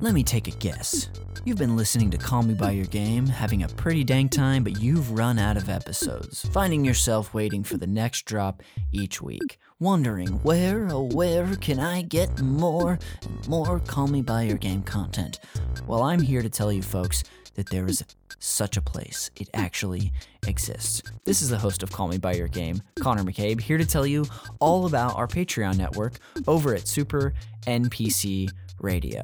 Let me take a guess. You've been listening to Call Me By Your Game, having a pretty dang time, but you've run out of episodes, finding yourself waiting for the next drop each week, wondering where, oh where, can I get more and more Call Me By Your Game content? Well, I'm here to tell you folks that there is such a place. It actually exists. This is the host of Call Me By Your Game, Connor McCabe, here to tell you all about our Patreon network over at SuperNPC Radio.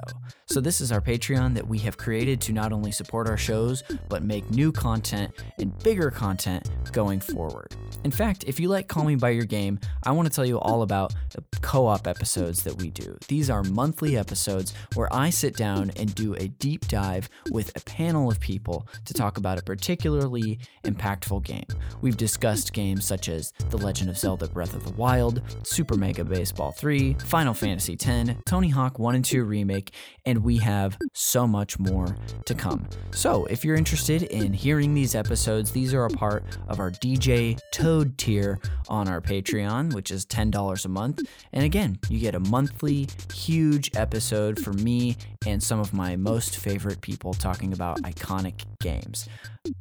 So this is our Patreon that we have created to not only support our shows, but make new content and bigger content going forward. In fact, if you like Call Me By Your Game, I want to tell you all about the co-op episodes that we do. These are monthly episodes where I sit down and do a deep dive with a panel of people to talk about a particularly impactful game. We've discussed games such as The Legend of Zelda Breath of the Wild, Super Mega Baseball 3, Final Fantasy X, Tony Hawk 1 and 2 Remake, and we have so much more to come. So if you're interested in hearing these episodes, these are a part of our DJ Toad tier on our Patreon, which is $10 a month. And again, you get a monthly huge episode for me and some of my most favorite people talking about iconic games.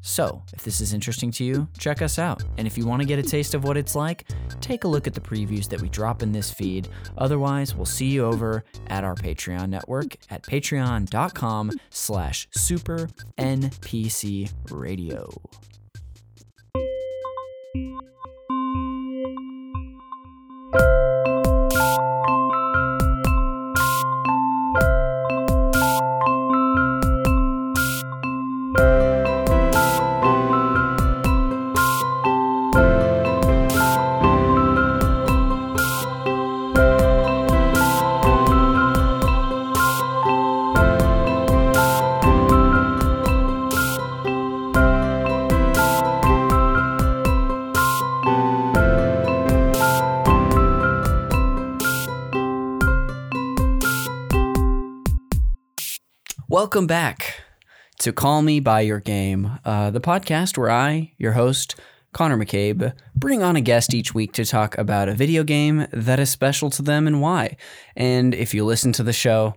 So if this is interesting to you, check us out. And if you want to get a taste of what it's like, take a look at the previews that we drop in this feed. Otherwise, we'll see you over at our Patreon network at patreon.com/supernpcradio. Welcome back to Call Me By Your Game, the podcast where I, your host, Connor McCabe, bring on a guest each week to talk about a video game that is special to them and why. And if you listen to the show,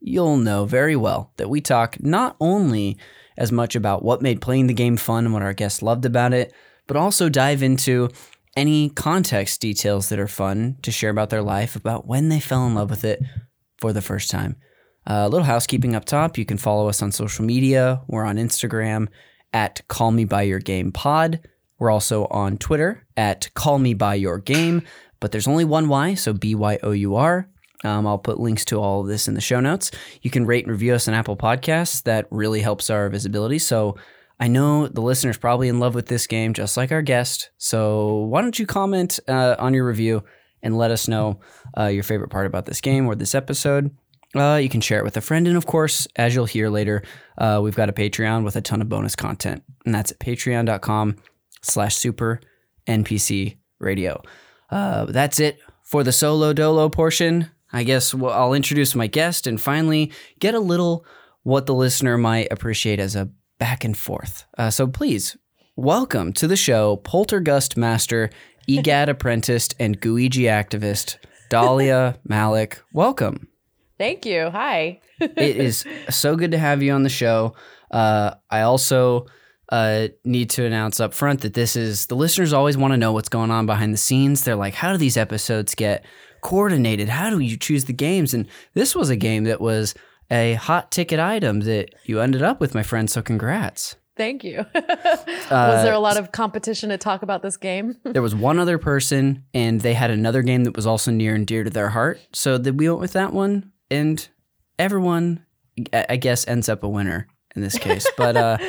you'll know very well that we talk not only as much about what made playing the game fun and what our guests loved about it, but also dive into any context details that are fun to share about their life, about when they fell in love with it for the first time. A little housekeeping up top. You can follow us on social media. We're on Instagram at Call Me By Your Game Pod. We're also on Twitter at Call Me By Your Game, but there's only one Y, so BYOUR. I'll put links to all of this in the show notes. You can rate and review us on Apple Podcasts. That really helps our visibility. So I know the listener's probably in love with this game, just like our guest. So why don't you comment on your review and let us know your favorite part about this game or this episode. You can share it with a friend. And of course, as you'll hear later, we've got a Patreon with a ton of bonus content. And that's at patreon.com/supernpcradio. That's it for the solo dolo portion. I guess I'll introduce my guest and finally get a little what the listener might appreciate as a back and forth. So please welcome to the show, Poltergust master, E. Gadd apprentice, and Gooigi activist, Dahlia Malik. Welcome. Thank you. Hi. It is so good to have you on the show. I also need to announce up front that this is, the listeners always want to know what's going on behind the scenes. They're like, how do these episodes get coordinated? How do you choose the games? And this was a game that was a hot ticket item that you ended up with, my friend. So congrats. Thank you. Was there a lot of competition to talk about this game? There was one other person, and they had another game that was also near and dear to their heart. So we went with that one. And everyone, I guess, ends up a winner in this case. But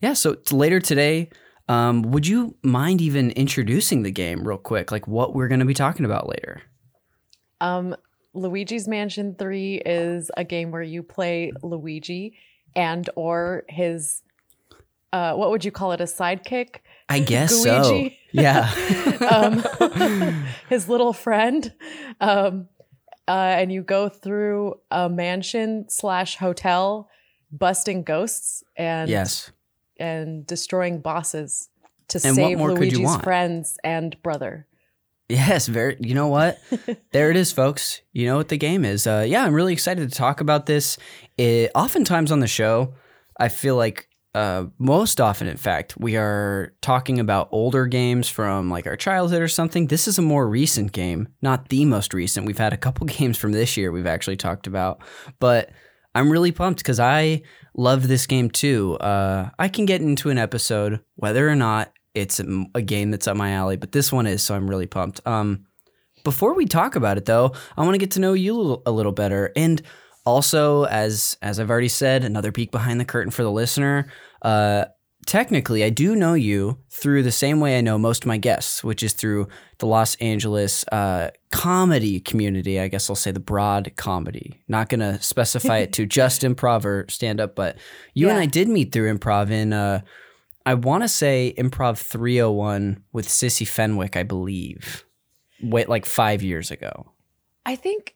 yeah, so later today, would you mind even introducing the game real quick? Like what we're going to be talking about later? Luigi's Mansion 3 is a game where you play Luigi and or his, what would you call it, a sidekick? I guess Gooigi. So. Yeah. His little friend. And you go through a mansion / hotel, busting ghosts and destroying bosses to save Luigi's friends and brother. Yes, very. You know what? There it is, folks. You know what the game is. Yeah, I'm really excited to talk about this. Oftentimes on the show, I feel like most often, in fact, we are talking about older games from like our childhood or something. This is a more recent game, not the most recent. We've had a couple games from this year we've actually talked about, but I'm really pumped because I love this game too. I can get into an episode whether or not it's a game that's up my alley, but this one is, so I'm really pumped. Before we talk about it, though, I want to get to know you a little better. And also, as I've already said, another peek behind the curtain for the listener. Technically, I do know you through the same way I know most of my guests, which is through the Los Angeles comedy community. I guess I'll say the broad comedy. Not going to specify it to just improv or stand-up, but you and I did meet through improv in I want to say Improv 301 with Sissy Fenwick, I believe, like 5 years ago. I think,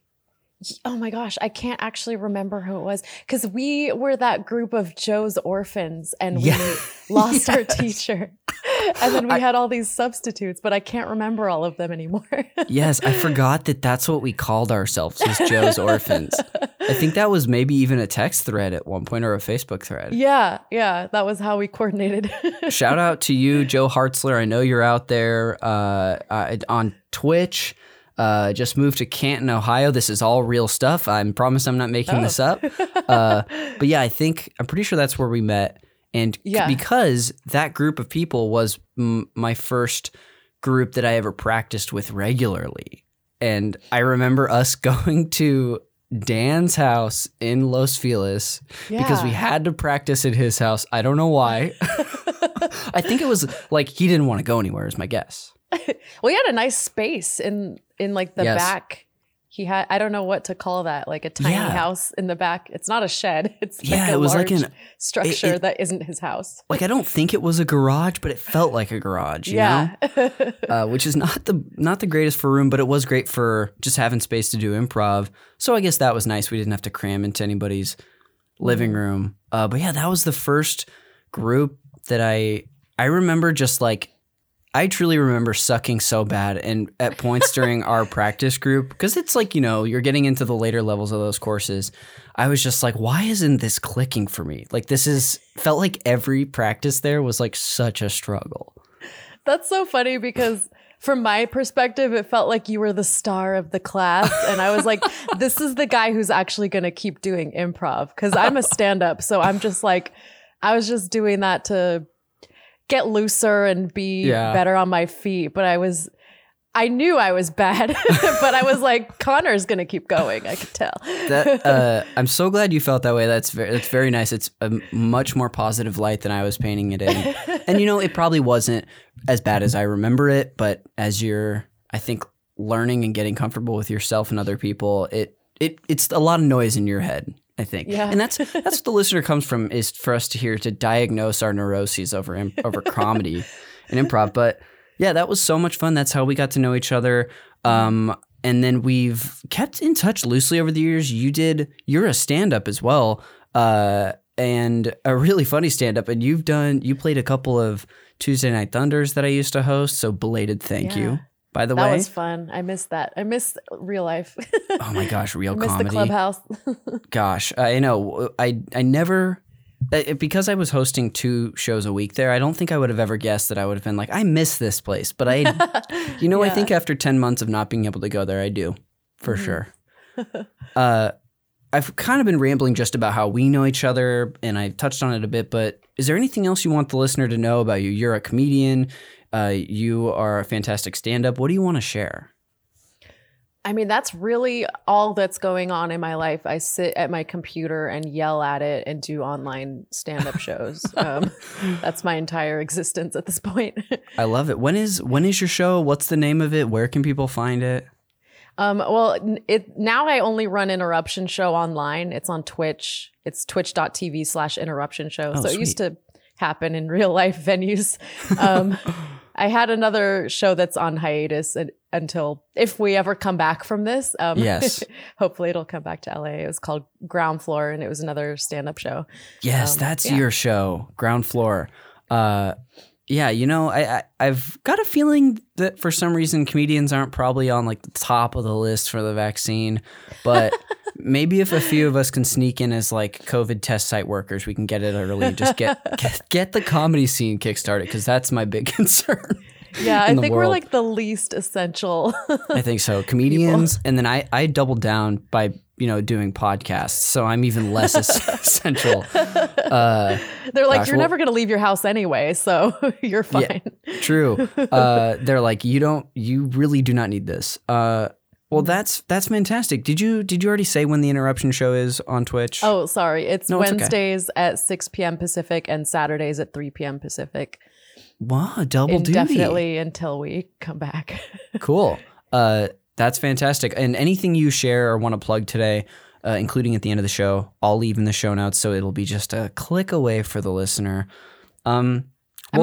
oh my gosh, I can't actually remember who it was because we were that group of Joe's orphans and we lost our teacher. And then we had all these substitutes, but I can't remember all of them anymore. Yes, I forgot that that's what we called ourselves, was Joe's orphans. I think that was maybe even a text thread at one point or a Facebook thread. Yeah, yeah, that was how we coordinated. Shout out to you, Joe Hartzler. I know you're out there on Twitch. Just moved to Canton, Ohio. This is all real stuff. I promise I'm not making this up. But yeah, I'm pretty sure that's where we met. And because that group of people was my first group that I ever practiced with regularly. And I remember us going to Dan's house in Los Feliz because we had to practice at his house. I don't know why. I think it was like he didn't want to go anywhere is my guess. Well, he had a nice space in like the back. He had, I don't know what to call that, like a tiny house in the back. It's not a shed. It's like a large structure that isn't his house. Like, I don't think it was a garage, but it felt like a garage, you know? Which is not the greatest for room, but it was great for just having space to do improv. So I guess that was nice. We didn't have to cram into anybody's living room. But yeah, that was the first group that I remember just like, I truly remember sucking so bad and at points during our practice group, because it's like, you know, you're getting into the later levels of those courses. I was just like, why isn't this clicking for me? Like felt like every practice there was like such a struggle. That's so funny because from my perspective, it felt like you were the star of the class. And I was like, this is the guy who's actually going to keep doing improv because I'm a stand-up. So I'm just like, I was just doing that to get looser and be better on my feet. But I knew I was bad, but I was like, Connor's going to keep going. I could tell. I'm so glad you felt that way. That's very nice. It's a much more positive light than I was painting it in. And, you know, it probably wasn't as bad as I remember it, but as you're, I think, learning and getting comfortable with yourself and other people, it's a lot of noise in your head, I think. Yeah. And that's what the listener comes from, is for us to hear, to diagnose our neuroses over comedy and improv. But yeah, that was so much fun. That's how we got to know each other. And then we've kept in touch loosely over the years. You're a stand-up as well, and a really funny stand-up. And you played a couple of Tuesday Night Thunders that I used to host. So belated thank you. By the way, that was fun. I missed that. I missed real life. Oh my gosh, real comedy. I missed the clubhouse. Gosh, I know. I never, because I was hosting 2 shows a week there, I don't think I would have ever guessed that I would have been like, I miss this place. But I think after 10 months of not being able to go there, I do, for sure. I've kind of been rambling just about how we know each other, and I touched on it a bit, but is there anything else you want the listener to know about you? You're a comedian. You are a fantastic stand-up. What do you want to share? I mean, that's really all that's going on in my life. I sit at my computer and yell at it and do online stand-up shows. That's my entire existence at this point. I love it. When is your show? What's the name of it? Where can people find it? Now I only run Interruption Show online. It's on Twitch. It's twitch.tv/interruption show. Oh, so sweet. It used to happen in real life venues. I had another show that's on hiatus until if we ever come back from this. Yes. Hopefully it'll come back to LA. It was called Ground Floor, and it was another stand-up show. Yes, that's your show, Ground Floor. Yeah, you know, I've got a feeling that for some reason comedians aren't probably on like the top of the list for the vaccine, but maybe if a few of us can sneak in as like COVID test site workers, we can get it early and just get the comedy scene kickstarted, because that's my big concern. Yeah, I think we're like the least essential. I think so. Comedians, people. And then I doubled down by, you know, doing podcasts, so I'm even less essential. They're like, gosh, you're never going to leave your house anyway, so you're fine. Yeah, true. They're like, you really do not need this. Well, that's fantastic. Did you already say when the Interruption Show is on Twitch? Oh, sorry. It's Wednesdays at 6 p.m. Pacific and Saturdays at 3 p.m. Pacific. Wow, double duty. Definitely until we come back. Cool. That's fantastic. And anything you share or want to plug today, including at the end of the show, I'll leave in the show notes, so it'll be just a click away for the listener. Fantastic.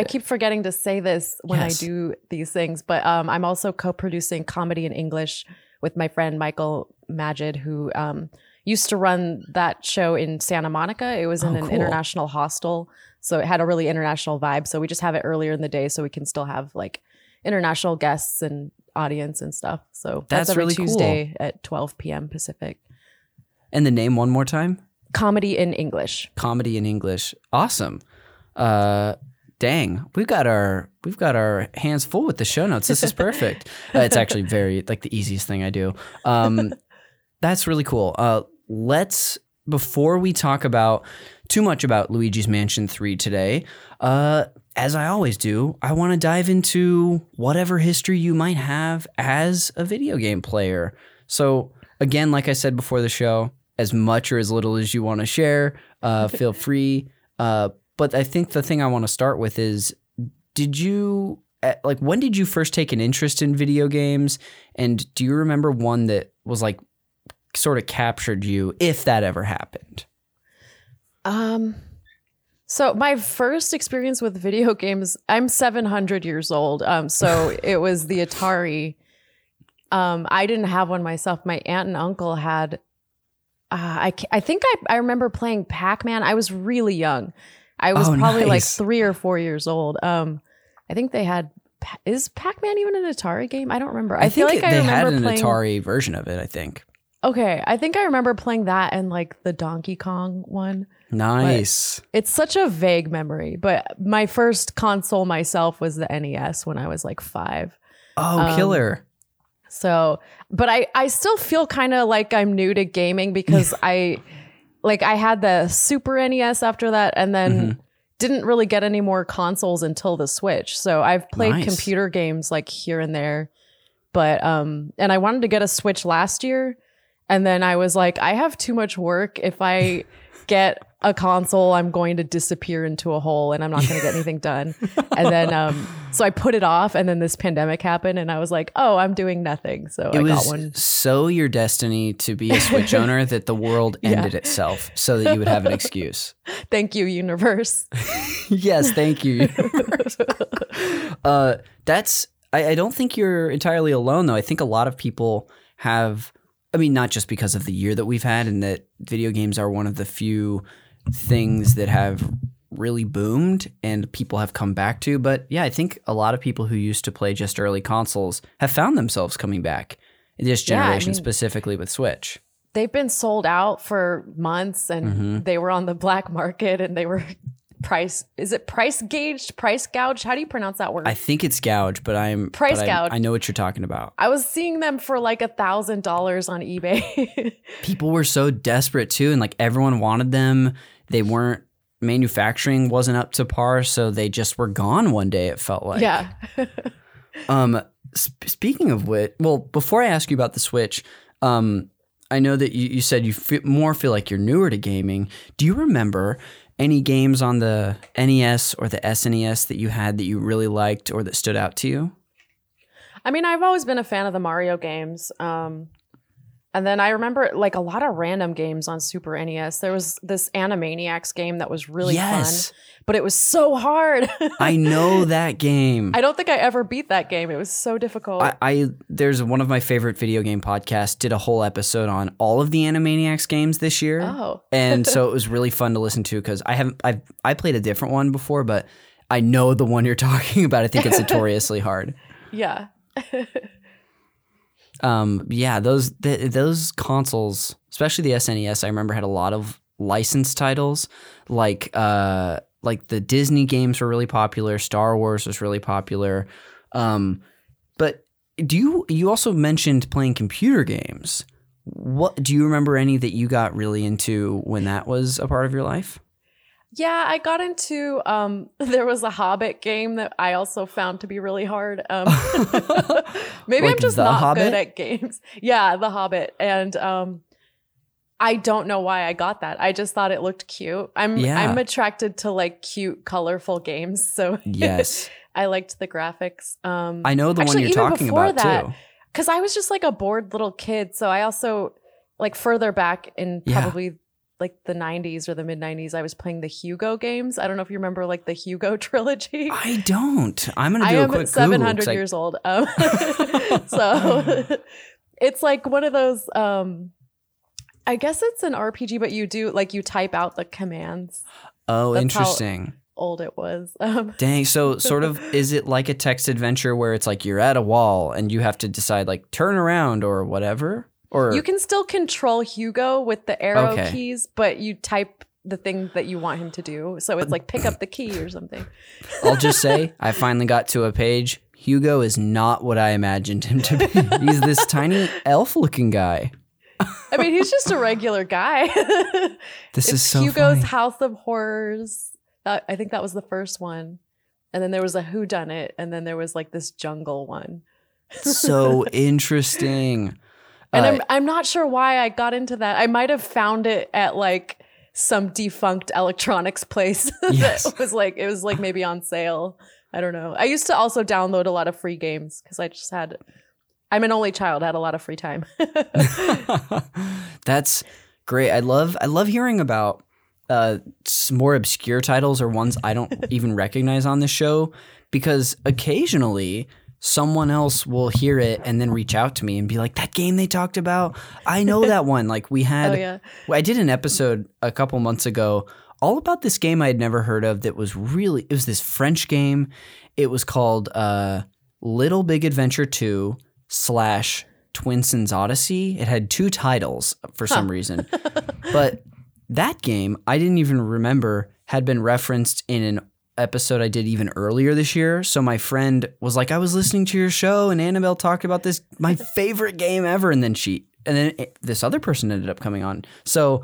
I keep forgetting to say this when I do these things, but I'm also co-producing Comedy in English with my friend Michael Magid, who used to run that show in Santa Monica. It was in an international hostel, so it had a really international vibe. So we just have it earlier in the day so we can still have like international guests and audience and stuff. So that's every really Tuesday cool. at 12 p.m. Pacific. And the name one more time? Comedy in English. Comedy in English. Awesome. Dang, we've got our hands full with the show notes. This is perfect. It's actually very like the easiest thing I do. That's really cool. Let's, before we talk about too much about Luigi's Mansion 3 today, as I always do, I want to dive into whatever history you might have as a video game player. So again, like I said before the show, as much or as little as you want to share, feel free. But I think the thing I want to start with is, when did you first take an interest in video games? And do you remember one that was like sort of captured you, if that ever happened? So my first experience with video games, I'm 700 years old. So it was the Atari. I didn't have one myself. My aunt and uncle had, I think I remember playing Pac-Man. I was really young. I was probably like 3 or 4 years old. I think they had, is Pac-Man even an Atari game? I don't remember. I feel like they had an Atari version of it, I think. Okay, I think I remember playing that and like the Donkey Kong one. Nice. But it's such a vague memory, but my first console myself was the NES when I was like 5. Oh, killer. So, but I still feel kind of like I'm new to gaming, because I had the Super NES after that, and then didn't really get any more consoles until the Switch. So I've played computer games like here and there, but, and I wanted to get a Switch last year. And then I was like, I have too much work. If I get a console, I'm going to disappear into a hole and I'm not going to get anything done. And then, so I put it off, and then this pandemic happened and I was like, oh, I'm doing nothing. So I got one. It was so your destiny to be a Switch owner that the world ended itself so that you would have an excuse. Thank you, universe. Yes, thank you, universe. I don't think you're entirely alone though. I think a lot of people have... I mean, not just because of the year that we've had and that video games are one of the few things that have really boomed and people have come back to. But yeah, I think a lot of people who used to play just early consoles have found themselves coming back in this generation, specifically with Switch. They've been sold out for months, and they were on the black market, and they were price. Is it price gauged? Price gouge? How do you pronounce that word? I think it's gouge, but I'm price gouge. I know what you're talking about. I was seeing them for like $1,000 on eBay. People were so desperate too, and like everyone wanted them. They weren't manufacturing wasn't up to par, so they just were gone one day. It felt like. Yeah. Speaking of which, well, before I ask you about the Switch, I know that you said you feel like you're newer to gaming. Do you remember any games on the NES or the SNES that you had that you really liked or that stood out to you? I mean, I've always been a fan of the Mario games. And then I remember like a lot of random games on Super NES. There was this Animaniacs game that was really fun, but it was so hard. I know that game. I don't think I ever beat that game. It was so difficult. There's one of my favorite video game podcasts did a whole episode on all of the Animaniacs games this year. Oh. And so it was really fun to listen to, because I played a different one before, but I know the one you're talking about. I think it's notoriously hard. Yeah. Yeah, those consoles, especially the SNES, I remember had a lot of licensed titles, like the Disney games were really popular. Star Wars was really popular. But you also mentioned playing computer games. What do you remember any that you got really into when that was a part of your life? Yeah, I got into, there was a Hobbit game that I also found to be really hard. Maybe like I'm just not good at games. Yeah, The Hobbit. And I don't know why I got that. I just thought it looked cute. I'm attracted to like cute, colorful games. So yes, I liked the graphics. I know the one you're talking about too. Because I was just like a bored little kid. So I also like further back in probably like the 90s or the mid 90s, I was playing the Hugo games. I don't know if you remember like the Hugo trilogy. I don't. I'm going to do a quick Google. I am 700 years old. So it's like one of those, I guess it's an RPG, but you do like you type out the commands. Oh, that's interesting. Old it was. Dang. So sort of, is it like a text adventure where it's like you're at a wall and you have to decide like turn around or whatever? Or you can still control Hugo with the arrow keys, but you type the thing that you want him to do. So it's like pick up the key or something. I'll just say I finally got to a page. Hugo is not what I imagined him to be. He's this tiny elf looking guy. I mean, he's just a regular guy. This is so Hugo's funny. House of Horrors. I think that was the first one. And then there was a whodunit. And then there was like this jungle one. So interesting. And I'm not sure why I got into that. I might have found it at like some defunct electronics place that was like maybe on sale. I don't know. I used to also download a lot of free games because I'm an only child. I had a lot of free time. That's great. I love hearing about more obscure titles or ones I don't even recognize on the show, because occasionally someone else will hear it and then reach out to me and be like, that game they talked about, I know that one. Like we had, I did an episode a couple months ago all about this game I had never heard of that was really, it was this French game. It was called Little Big Adventure 2 / Twinson's Odyssey. It had two titles for some reason, but that game, I didn't even remember, had been referenced in an episode I did even earlier this year. So my friend was like, I was listening to your show and Annabelle talked about this, my favorite game ever. And then this other person ended up coming on. So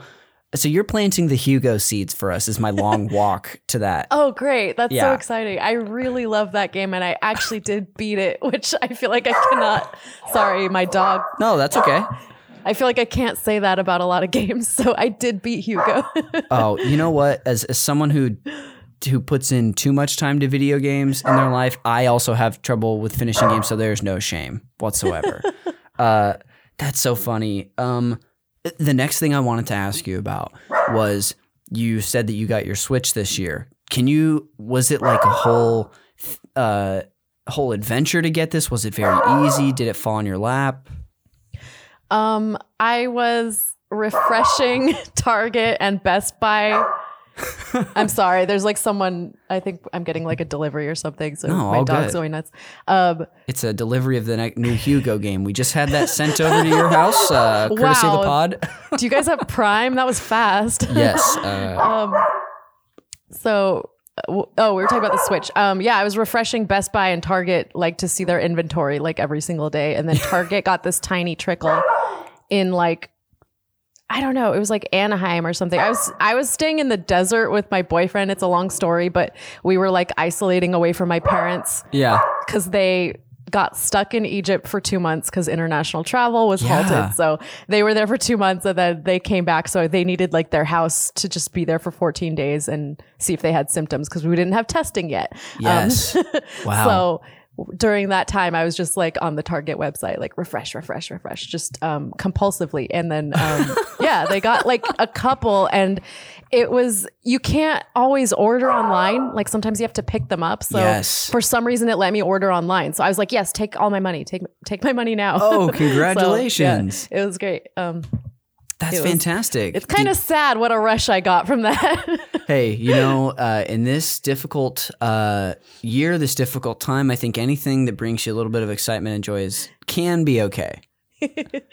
you're planting the Hugo seeds for us is my long walk to that. Oh, great. That's so exciting. I really love that game. And I actually did beat it, which I feel like I cannot. Sorry, my dog. No, that's okay. I feel like I can't say that about a lot of games. So I did beat Hugo. Oh, you know what? As someone who puts in too much time to video games in their life, I also have trouble with finishing games. So there's no shame whatsoever. That's so funny. The next thing I wanted to ask you about was you said that you got your Switch this year. Was it like a whole adventure to get this? Was it very easy? Did it fall on your lap? I was refreshing Target and Best Buy. I'm sorry. There's like someone, I think I'm getting like a delivery or something. So my dog's going nuts. It's a delivery of the new Hugo game. We just had that sent over to your house. Courtesy of the pod. Do you guys have Prime? That was fast. Yes. We were talking about the Switch. I was refreshing Best Buy and Target like to see their inventory like every single day. And then Target got this tiny trickle in like, I don't know. It was like Anaheim or something. I was staying in the desert with my boyfriend. It's a long story, but we were like isolating away from my parents. Yeah. Because they got stuck in Egypt for 2 months because international travel was halted. So they were there for 2 months and then they came back. So they needed like their house to just be there for 14 days and see if they had symptoms because we didn't have testing yet. Yes. Wow. So during that time, I was just like on the Target website, like refresh, just compulsively. And then, they got like a couple and it was, you can't always order online. Like sometimes you have to pick them up. So for some reason it let me order online. So I was like, yes, take all my money. Take my money now. Oh, congratulations. So, it was great. That's fantastic. It's kind of sad what a rush I got from that. Hey, you know, in this difficult year, this difficult time, I think anything that brings you a little bit of excitement and joy can be okay.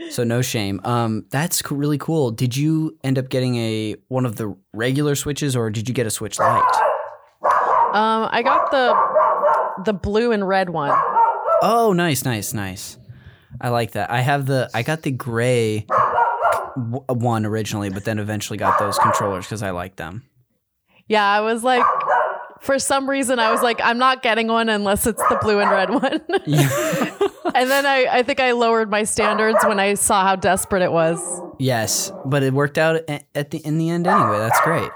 So no shame. That's really cool. Did you end up getting one of the regular Switches, or did you get a Switch Lite? I got the blue and red one. Oh, nice. I like that. I got the gray one originally, but then eventually got those controllers because I like them. Yeah, I was like, for some reason, I was like, I'm not getting one unless it's the blue and red one. Yeah. And then I think I lowered my standards when I saw how desperate it was. Yes, but it worked out in the end anyway. That's great.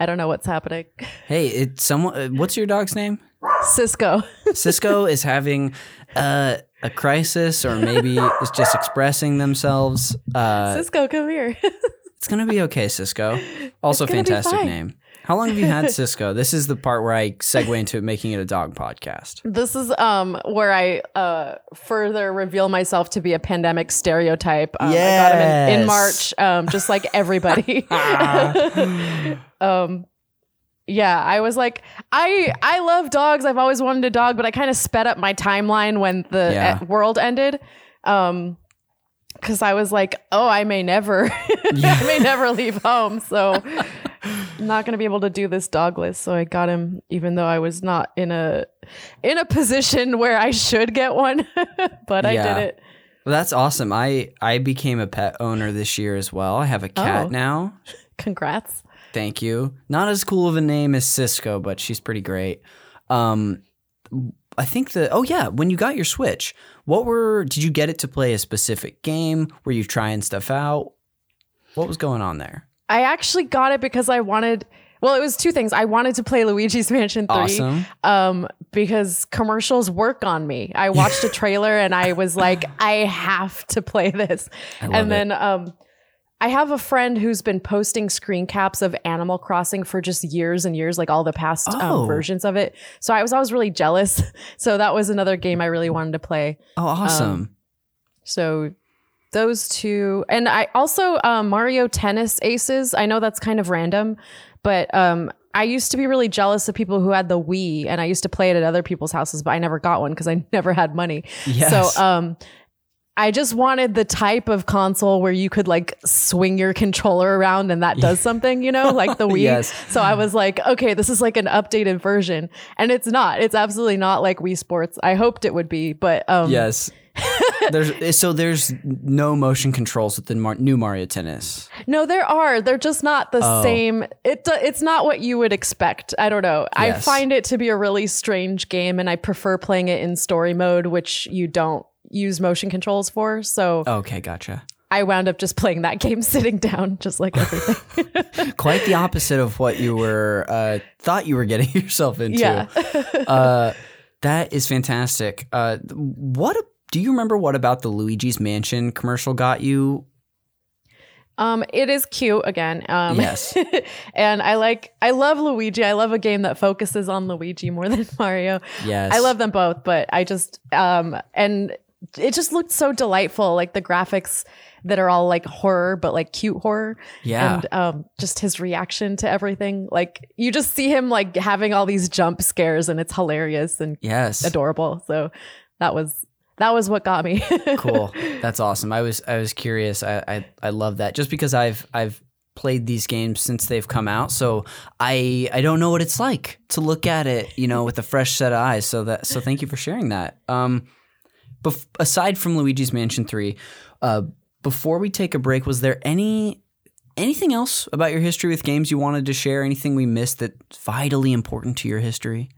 I don't know what's happening. Hey, what's your dog's name? Cisco. Cisco is having a crisis, or maybe is just expressing themselves. Cisco, come here. It's going to be okay, Cisco. Also, fantastic name. How long have you had Cisco? This is the part where I segue into making it a dog podcast. This is where I further reveal myself to be a pandemic stereotype. Yes. I got him in March, just like everybody. Yeah, I was like, I love dogs. I've always wanted a dog, but I kind of sped up my timeline when the world ended. Because I was like, oh, I may never leave home. So I'm not going to be able to do this dogless. So I got him, even though I was not in a position where I should get one, but I did it. Well, that's awesome. I became a pet owner this year as well. I have a cat now. Congrats. Thank you. Not as cool of a name as Cisco, but she's pretty great. I think when you got your Switch, did you get it to play a specific game? Were you trying stuff out? What was going on there? I actually got it because it was two things. I wanted to play Luigi's Mansion 3 because commercials work on me. I watched a trailer and I was like, I have to play this. I have a friend who's been posting screen caps of Animal Crossing for just years and years, like all the past versions of it. So I was always really jealous. So that was another game I really wanted to play. Oh, awesome. So those two. And I also, Mario Tennis Aces. I know that's kind of random, but I used to be really jealous of people who had the Wii, and I used to play it at other people's houses, but I never got one because I never had money. Yes. So, I just wanted the type of console where you could like swing your controller around and that does something, you know, like the Wii. Yes. So I was like, okay, this is like an updated version. And it's not. It's absolutely not like Wii Sports. I hoped it would be, but... Yes. There's no motion controls with the new Mario Tennis. No, there are. They're just not the same. It's not what you would expect. I don't know. Yes. I find it to be a really strange game and I prefer playing it in story mode, which you don't use motion controls for. So okay, gotcha. I wound up just playing that game sitting down, just like everything. Quite the opposite of what you were thought you were getting yourself into. Yeah. That is fantastic. Do you remember what about the Luigi's Mansion commercial got you? It is cute again. Yes. And I love Luigi. I love a game that focuses on Luigi more than Mario. Yes. I love them both, but I just, and it just looked so delightful. Like the graphics that are all like horror, but like cute horror. Yeah. And, just his reaction to everything. Like you just see him like having all these jump scares and it's hilarious and adorable. So that was what got me. Cool. That's awesome. I was curious. I love that just because I've played these games since they've come out. So I don't know what it's like to look at it, you know, with a fresh set of eyes. So thank you for sharing that. Aside from Luigi's Mansion 3, before we take a break, was there anything else about your history with games you wanted to share? Anything we missed that's vitally important to your history?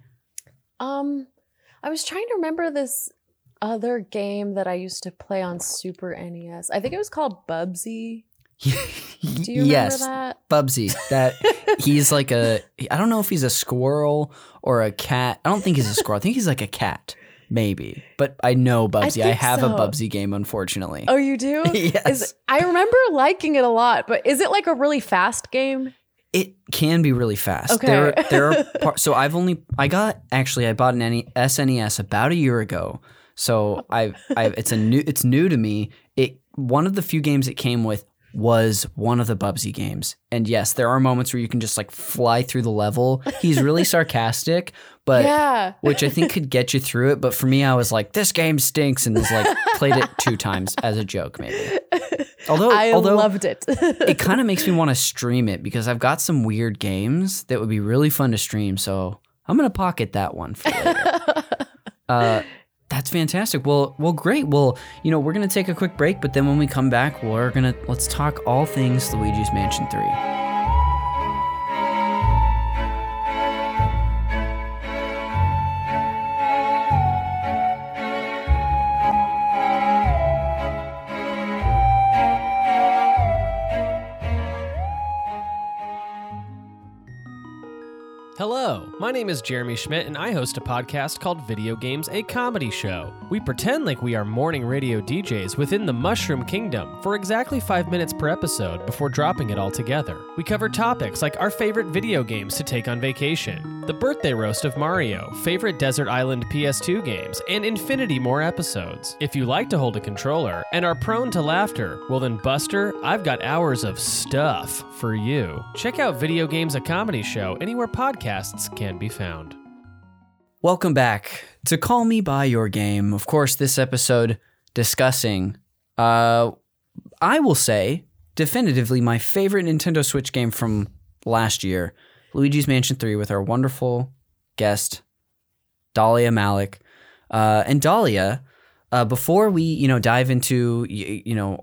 I was trying to remember this other game that I used to play on Super NES. I think it was called Bubsy. Do you remember that? Bubsy. That he's like I don't know if he's a squirrel or a cat. I don't think he's a squirrel. I think he's like a cat, maybe. But I know Bubsy. I have a Bubsy game, unfortunately. Oh, you do? Yes. I remember liking it a lot, but is it like a really fast game? It can be really fast. Okay. There are I bought an SNES about a year ago. So it's new to me. One of the few games it came with was one of the Bubsy games. And yes, there are moments where you can just like fly through the level. He's really sarcastic, but yeah. Which I think could get you through it. But for me, I was like, this game stinks, and was like played it 2 times as a joke, maybe. Although I loved it. It kind of makes me want to stream it because I've got some weird games that would be really fun to stream. So I'm going to pocket that one for later. That's fantastic. Well, great. Well, you know, we're going to take a quick break, but then when we come back, let's talk all things Luigi's Mansion 3. Hello, my name is Jeremy Schmidt, and I host a podcast called Video Games A Comedy Show. We pretend like we are morning radio DJs within the Mushroom Kingdom for exactly 5 minutes per episode before dropping it all together. We cover topics like our favorite video games to take on vacation, the birthday roast of Mario, favorite Desert Island PS2 games, and infinity more episodes. If you like to hold a controller and are prone to laughter, well then Buster, I've got hours of stuff for you. Check out Video Games A Comedy Show anywhere podcasts can be found. Welcome back to Call Me By Your Game. Of course, this episode discussing, I will say, definitively my favorite Nintendo Switch game from last year, Luigi's Mansion 3, with our wonderful guest, Dahlia Malik. And Dahlia, before we, dive into,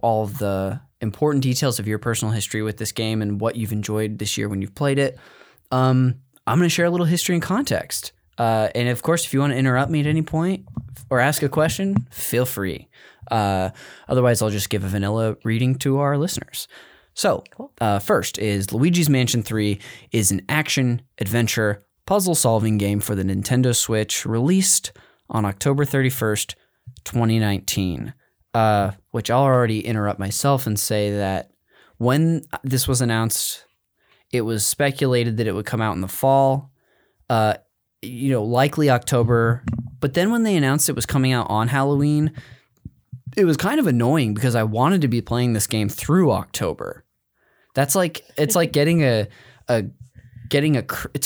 all of the important details of your personal history with this game and what you've enjoyed this year when you've played it, I'm going to share a little history and context. And of course, if you want to interrupt me at any point or ask a question, feel free. Otherwise, I'll just give a vanilla reading to our listeners. So first is Luigi's Mansion 3 is an action, adventure, puzzle-solving game for the Nintendo Switch released on October 31st, 2019, which I'll already interrupt myself and say that when this was announced, it was speculated that it would come out in the fall, likely October. But then when they announced it was coming out on Halloween, it was kind of annoying because I wanted to be playing this game through October. That's like, it's like getting it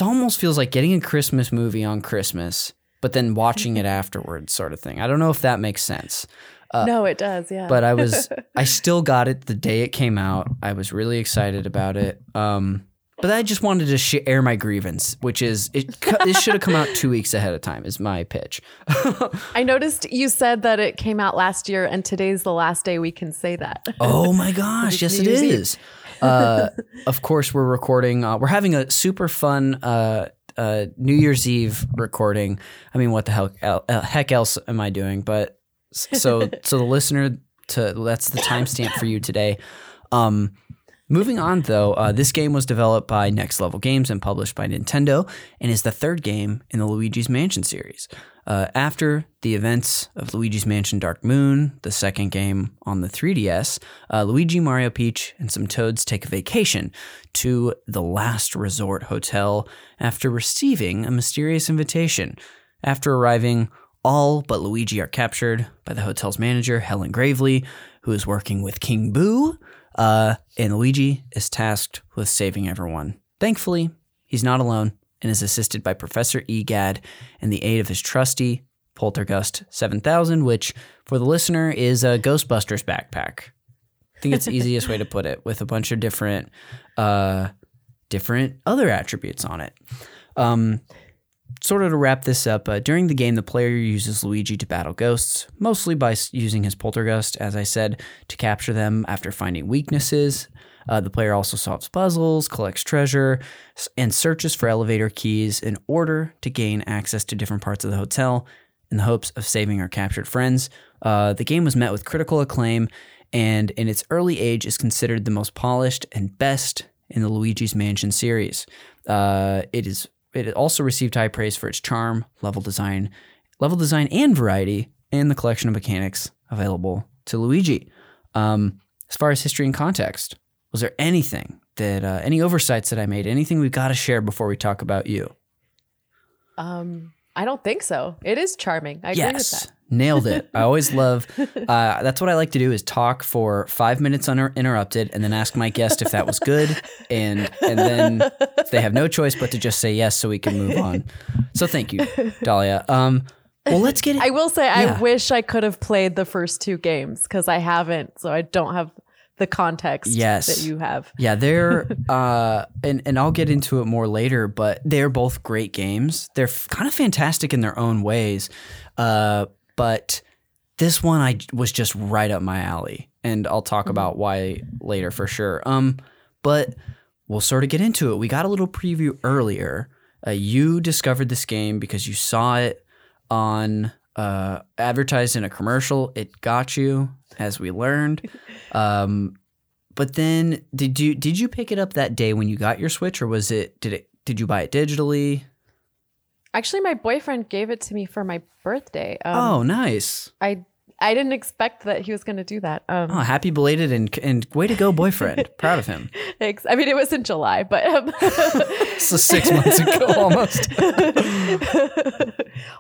almost feels like getting a Christmas movie on Christmas, but then watching it afterwards sort of thing. I don't know if that makes sense. No, it does. Yeah. But I still got it the day it came out. I was really excited about it. But I just wanted to air my grievance, which is it should have come out 2 weeks ahead of time is my pitch. I noticed you said that it came out last year and today's the last day we can say that. Oh my gosh. Yes, it is. Of course, we're recording. We're having a super fun New Year's Eve recording. I mean, what the heck else am I doing? But so the listener, that's the timestamp for you today. Moving on, though, this game was developed by Next Level Games and published by Nintendo and is the third game in the Luigi's Mansion series. After the events of Luigi's Mansion Dark Moon, the second game on the 3DS, Luigi, Mario, Peach, and some Toads take a vacation to the Last Resort Hotel after receiving a mysterious invitation. After arriving, all but Luigi are captured by the hotel's manager, Helen Gravely, who is working with King Boo. And Luigi is tasked with saving everyone. Thankfully, he's not alone and is assisted by Professor E. Gadd and the aid of his trusty Poltergust 7000, which for the listener is a Ghostbusters backpack. I think it's the easiest way to put it, with a bunch of different other attributes on it. Sort of to wrap this up, during the game, the player uses Luigi to battle ghosts, mostly by using his poltergust, as I said, to capture them after finding weaknesses. The player also solves puzzles, collects treasure, and searches for elevator keys in order to gain access to different parts of the hotel in the hopes of saving our captured friends. The game was met with critical acclaim, and in its early age is considered the most polished and best in the Luigi's Mansion series. It also received high praise for its charm, level design and variety, and the collection of mechanics available to Luigi. As far as history and context, was there anything that any oversights that I made? Anything we've got to share before we talk about you? I don't think so. It is charming. I agree with that. Nailed it. I always love, that's what I like to do, is talk for 5 minutes uninterrupted and then ask my guest if that was good. And then they have no choice but to just say yes so we can move on. So thank you, Dahlia. Well, let's get it. I will say, yeah. I wish I could have played the first two games because I haven't. So I don't have the context that you have. Yeah, they're and I'll get into it more later, but they're both great games. They're kind of fantastic in their own ways. But this one I was just right up my alley, and I'll talk about why later for sure. But we'll sort of get into it. We got a little preview earlier. You discovered this game because you saw it on advertised in a commercial. It got you, as we learned. But then did you pick it up that day when you got your Switch, or was it did you buy it digitally? Actually, my boyfriend gave it to me for my birthday. Oh, nice. I didn't expect that he was going to do that. Happy belated and way to go, boyfriend. Proud of him. Thanks. I mean, it was in July, but... So 6 months ago, almost.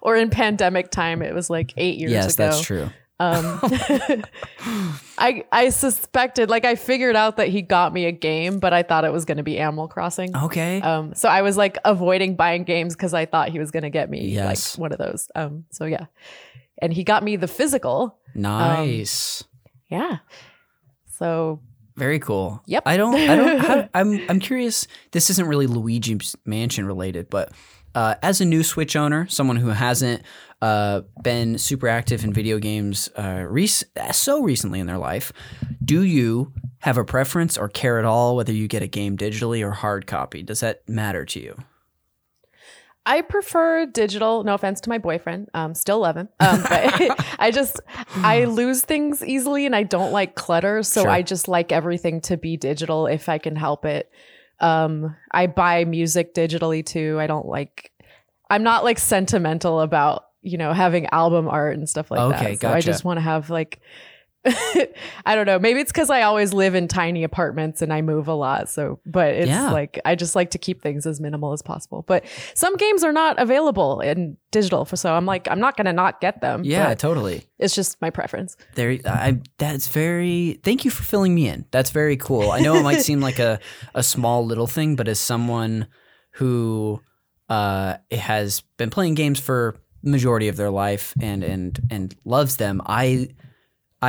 Or in pandemic time, it was like 8 years ago. Yes, that's true. I suspected, like, I figured out that he got me a game, but I thought it was going to be Animal Crossing. Okay. So I was like avoiding buying games because I thought he was going to get me like one of those. So yeah, and he got me the physical. Nice. Yeah. So. Very cool. Yep. I'm curious. This isn't really Luigi's Mansion related, but as a new Switch owner, someone who hasn't been super active in video games so recently in their life, do you have a preference or care at all whether you get a game digitally or hard copy? Does that matter to you? I prefer digital. No offense to my boyfriend. Still love him. But I lose things easily and I don't like clutter. So sure. I just like everything to be digital if I can help it. I buy music digitally too. I'm not like sentimental about, having album art and stuff like that. Okay, gotcha. I just want to have like, I don't know, maybe it's because I always live in tiny apartments and I move a lot. So, but it's like, I just like to keep things as minimal as possible, but some games are not available in digital. So I'm like, I'm not going to not get them. Yeah, totally. It's just my preference. Thank you for filling me in. That's very cool. I know it might seem like a small little thing, but as someone who has been playing games for majority of their life and loves them, I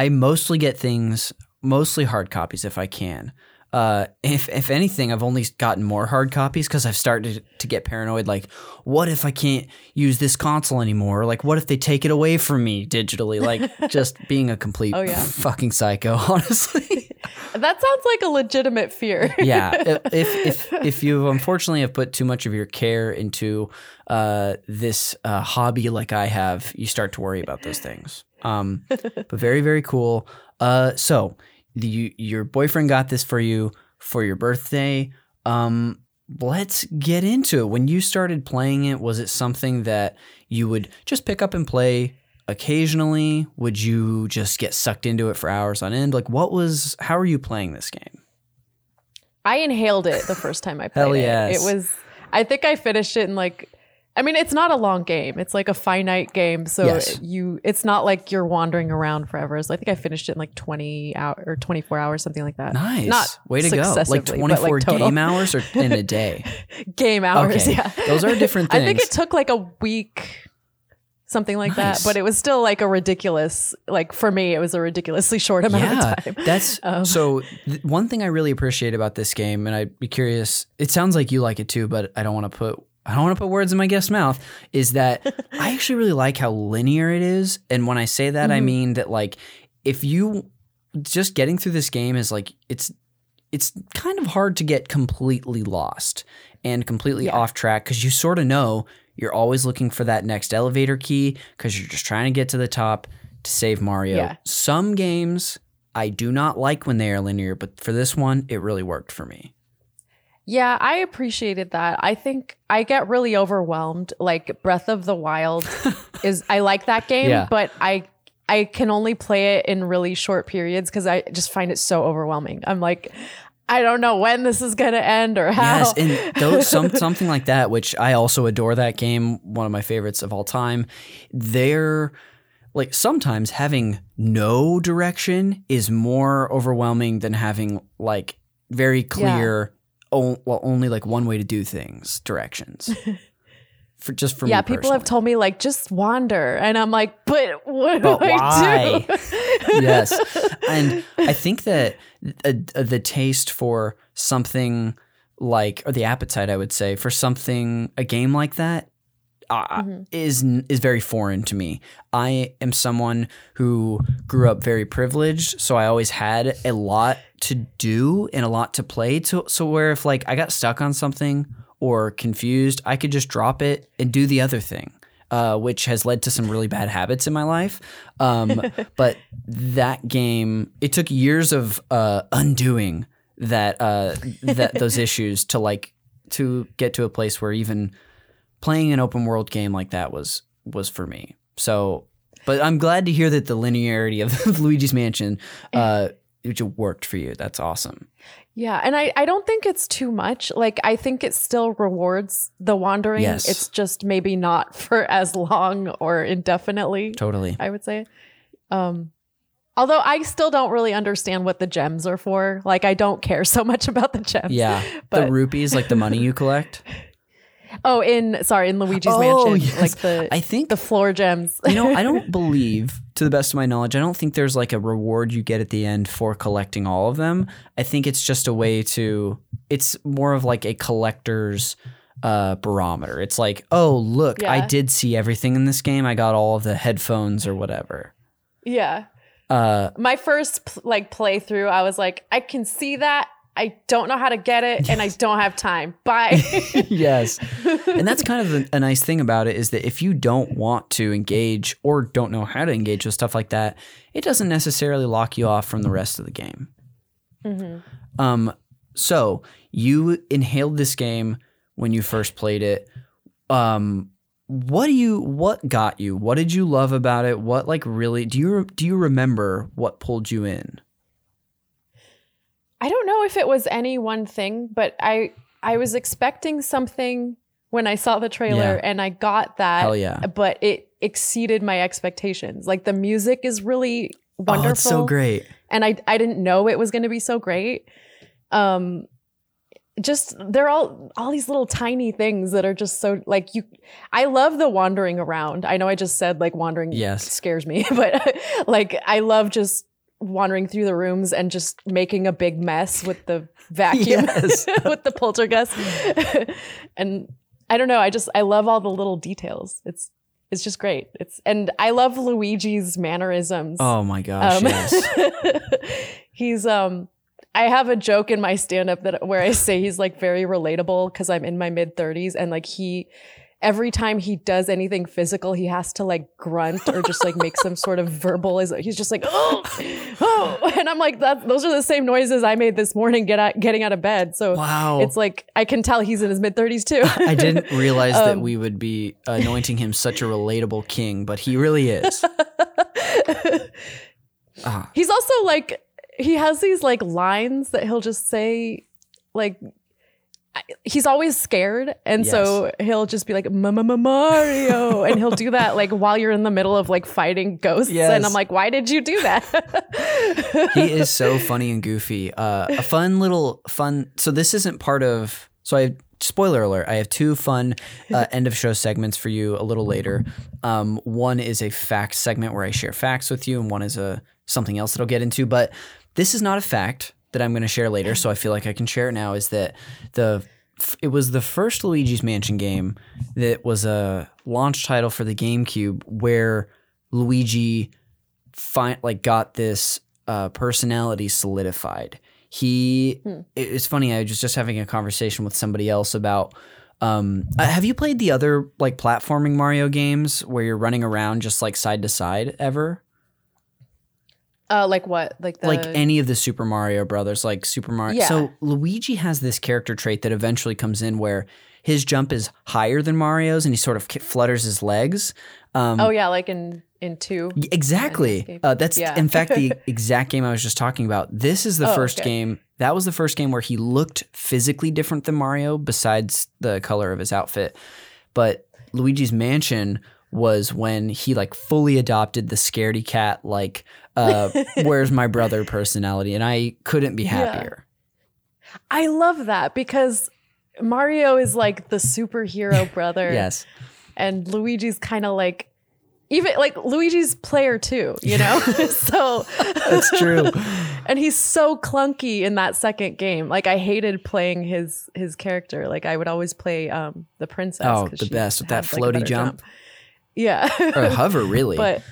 mostly get things, mostly hard copies if I can. If anything, I've only gotten more hard copies because I've started to get paranoid. Like, what if I can't use this console anymore? Like, what if they take it away from me digitally? Like, just being a complete fucking psycho, honestly. That sounds like a legitimate fear. Yeah. If you unfortunately have put too much of your care into this hobby like I have, you start to worry about those things. But very, very cool. So... Your boyfriend got this for you for your birthday. Let's get into it. When you started playing it, was it something that you would just pick up and play occasionally? Would you just get sucked into it for hours on end? Like, how are you playing this game? I inhaled it the first time I played Hell yes. it. I think I finished it in like, I mean, it's not a long game. It's like a finite game. So it's not like you're wandering around forever. So I think I finished it in like 20 hours or 24 hours, something like that. Nice. Not way to go. Like 24 like game hours or in a day? Game hours, okay. Those are different things. I think it took like a week, something like that. But it was still like a ridiculous, like for me, it was a ridiculously short amount of time. That's so one thing I really appreciate about this game, and I'd be curious, it sounds like you like it too, but I don't want to put words in my guest's mouth, is that I actually really like how linear it is. And when I say that, I mean that, like, if you just getting through this game is like, it's kind of hard to get completely lost and completely off track, because you sort of know you're always looking for that next elevator key because you're just trying to get to the top to save Mario. Yeah. Some games I do not like when they are linear, but for this one, it really worked for me. Yeah, I appreciated that. I think I get really overwhelmed. Like Breath of the Wild I like that game, but I can only play it in really short periods because I just find it so overwhelming. I'm like, I don't know when this is going to end or how. Yes, and something like that, which I also adore that game, one of my favorites of all time. like sometimes having no direction is more overwhelming than having like very clear, only like one way to do things directions. For me people personally. Have told me like just wander, and I'm like, but why? I do? Yes, and I think that the taste for something like, or the appetite, I would say, for something, a game like that, is very foreign to me. I am someone who grew up very privileged, so I always had a lot to do and a lot to play. So where if like I got stuck on something or confused, I could just drop it and do the other thing, which has led to some really bad habits in my life. But that game, it took years of undoing that those issues to get to a place where even playing an open world game like that was for me. So, but I'm glad to hear that the linearity of Luigi's Mansion which worked for you. That's awesome. Yeah. And I don't think it's too much. Like, I think it still rewards the wandering. Yes. It's just maybe not for as long or indefinitely. Totally. I would say. Although I still don't really understand what the gems are for. Like, I don't care so much about the gems. Yeah. But the rupees, like the money you collect. Oh, in Luigi's Mansion. Yes. Like I think the floor gems. You know, I don't believe, to the best of my knowledge, I don't think there's like a reward you get at the end for collecting all of them. I think it's just a way to, it's more of like a collector's barometer. It's like, oh, look, yeah, I did see everything in this game. I got all of the headphones or whatever. Yeah. My first like playthrough, I was like, I can see that. I don't know how to get it, and I don't have time. Bye. Yes. And that's kind of a nice thing about it, is that if you don't want to engage or don't know how to engage with stuff like that, it doesn't necessarily lock you off from the rest of the game. Mm-hmm. So you inhaled this game when you first played it. What got you? What did you love about it? What like really, do you remember what pulled you in? I don't know if it was any one thing, but I was expecting something when I saw the trailer, and I got that. Hell yeah. But it exceeded my expectations. Like, the music is really wonderful. Oh, it's so great. And I didn't know it was going to be so great. Just, they're all these little tiny things that are just so like, I love the wandering around. I know I just said like wandering scares me, but like I love just wandering through the rooms and just making a big mess with the vacuum, with the poltergust. And I don't know, I love all the little details. It's just great. And I love Luigi's mannerisms. Oh my gosh, yes. He's I have a joke in my stand-up where I say he's like very relatable because I'm in my mid-30s, and like every time he does anything physical, he has to like grunt or just like make some sort of verbal. He's just like, oh, and I'm like, those are the same noises I made this morning getting out of bed. So wow. It's like, I can tell he's in his mid 30s too. I didn't realize that we would be anointing him such a relatable king, but he really is. He's also like, he has these like lines that he'll just say, like, he's always scared, and so he'll just be like Mario, and he'll do that like while you're in the middle of like fighting ghosts, and I'm like, why did you do that? He is so funny and goofy. So this isn't part of, so I, spoiler alert, I have two fun end of show segments for you a little later. One is a fact segment where I share facts with you, and one is something else that I'll get into, but this is not a fact that I'm going to share later, so I feel like I can share it now, is that it was the first Luigi's Mansion game that was a launch title for the GameCube, where Luigi got this personality solidified. It's funny, I was just having a conversation with somebody else about have you played the other like platforming Mario games where you're running around just like side to side ever? Like what? Like any of the Super Mario Brothers, like Super Mario. Yeah. So Luigi has this character trait that eventually comes in where his jump is higher than Mario's, and he sort of flutters his legs. Like in 2. Exactly. In fact, the exact game I was just talking about. This is the first game. That was the first game where he looked physically different than Mario, besides the color of his outfit. But Luigi's Mansion was when he like fully adopted the scaredy cat, like, where's my brother personality. And I couldn't be happier. Yeah. I love that because Mario is like the superhero brother. Yes. And Luigi's kind of like, even like Luigi's player too, you know? So that's true. And he's so clunky in that second game. Like I hated playing his character. Like I would always play the princess. Oh, the best with that floaty like jump. Yeah. Or hover, really. But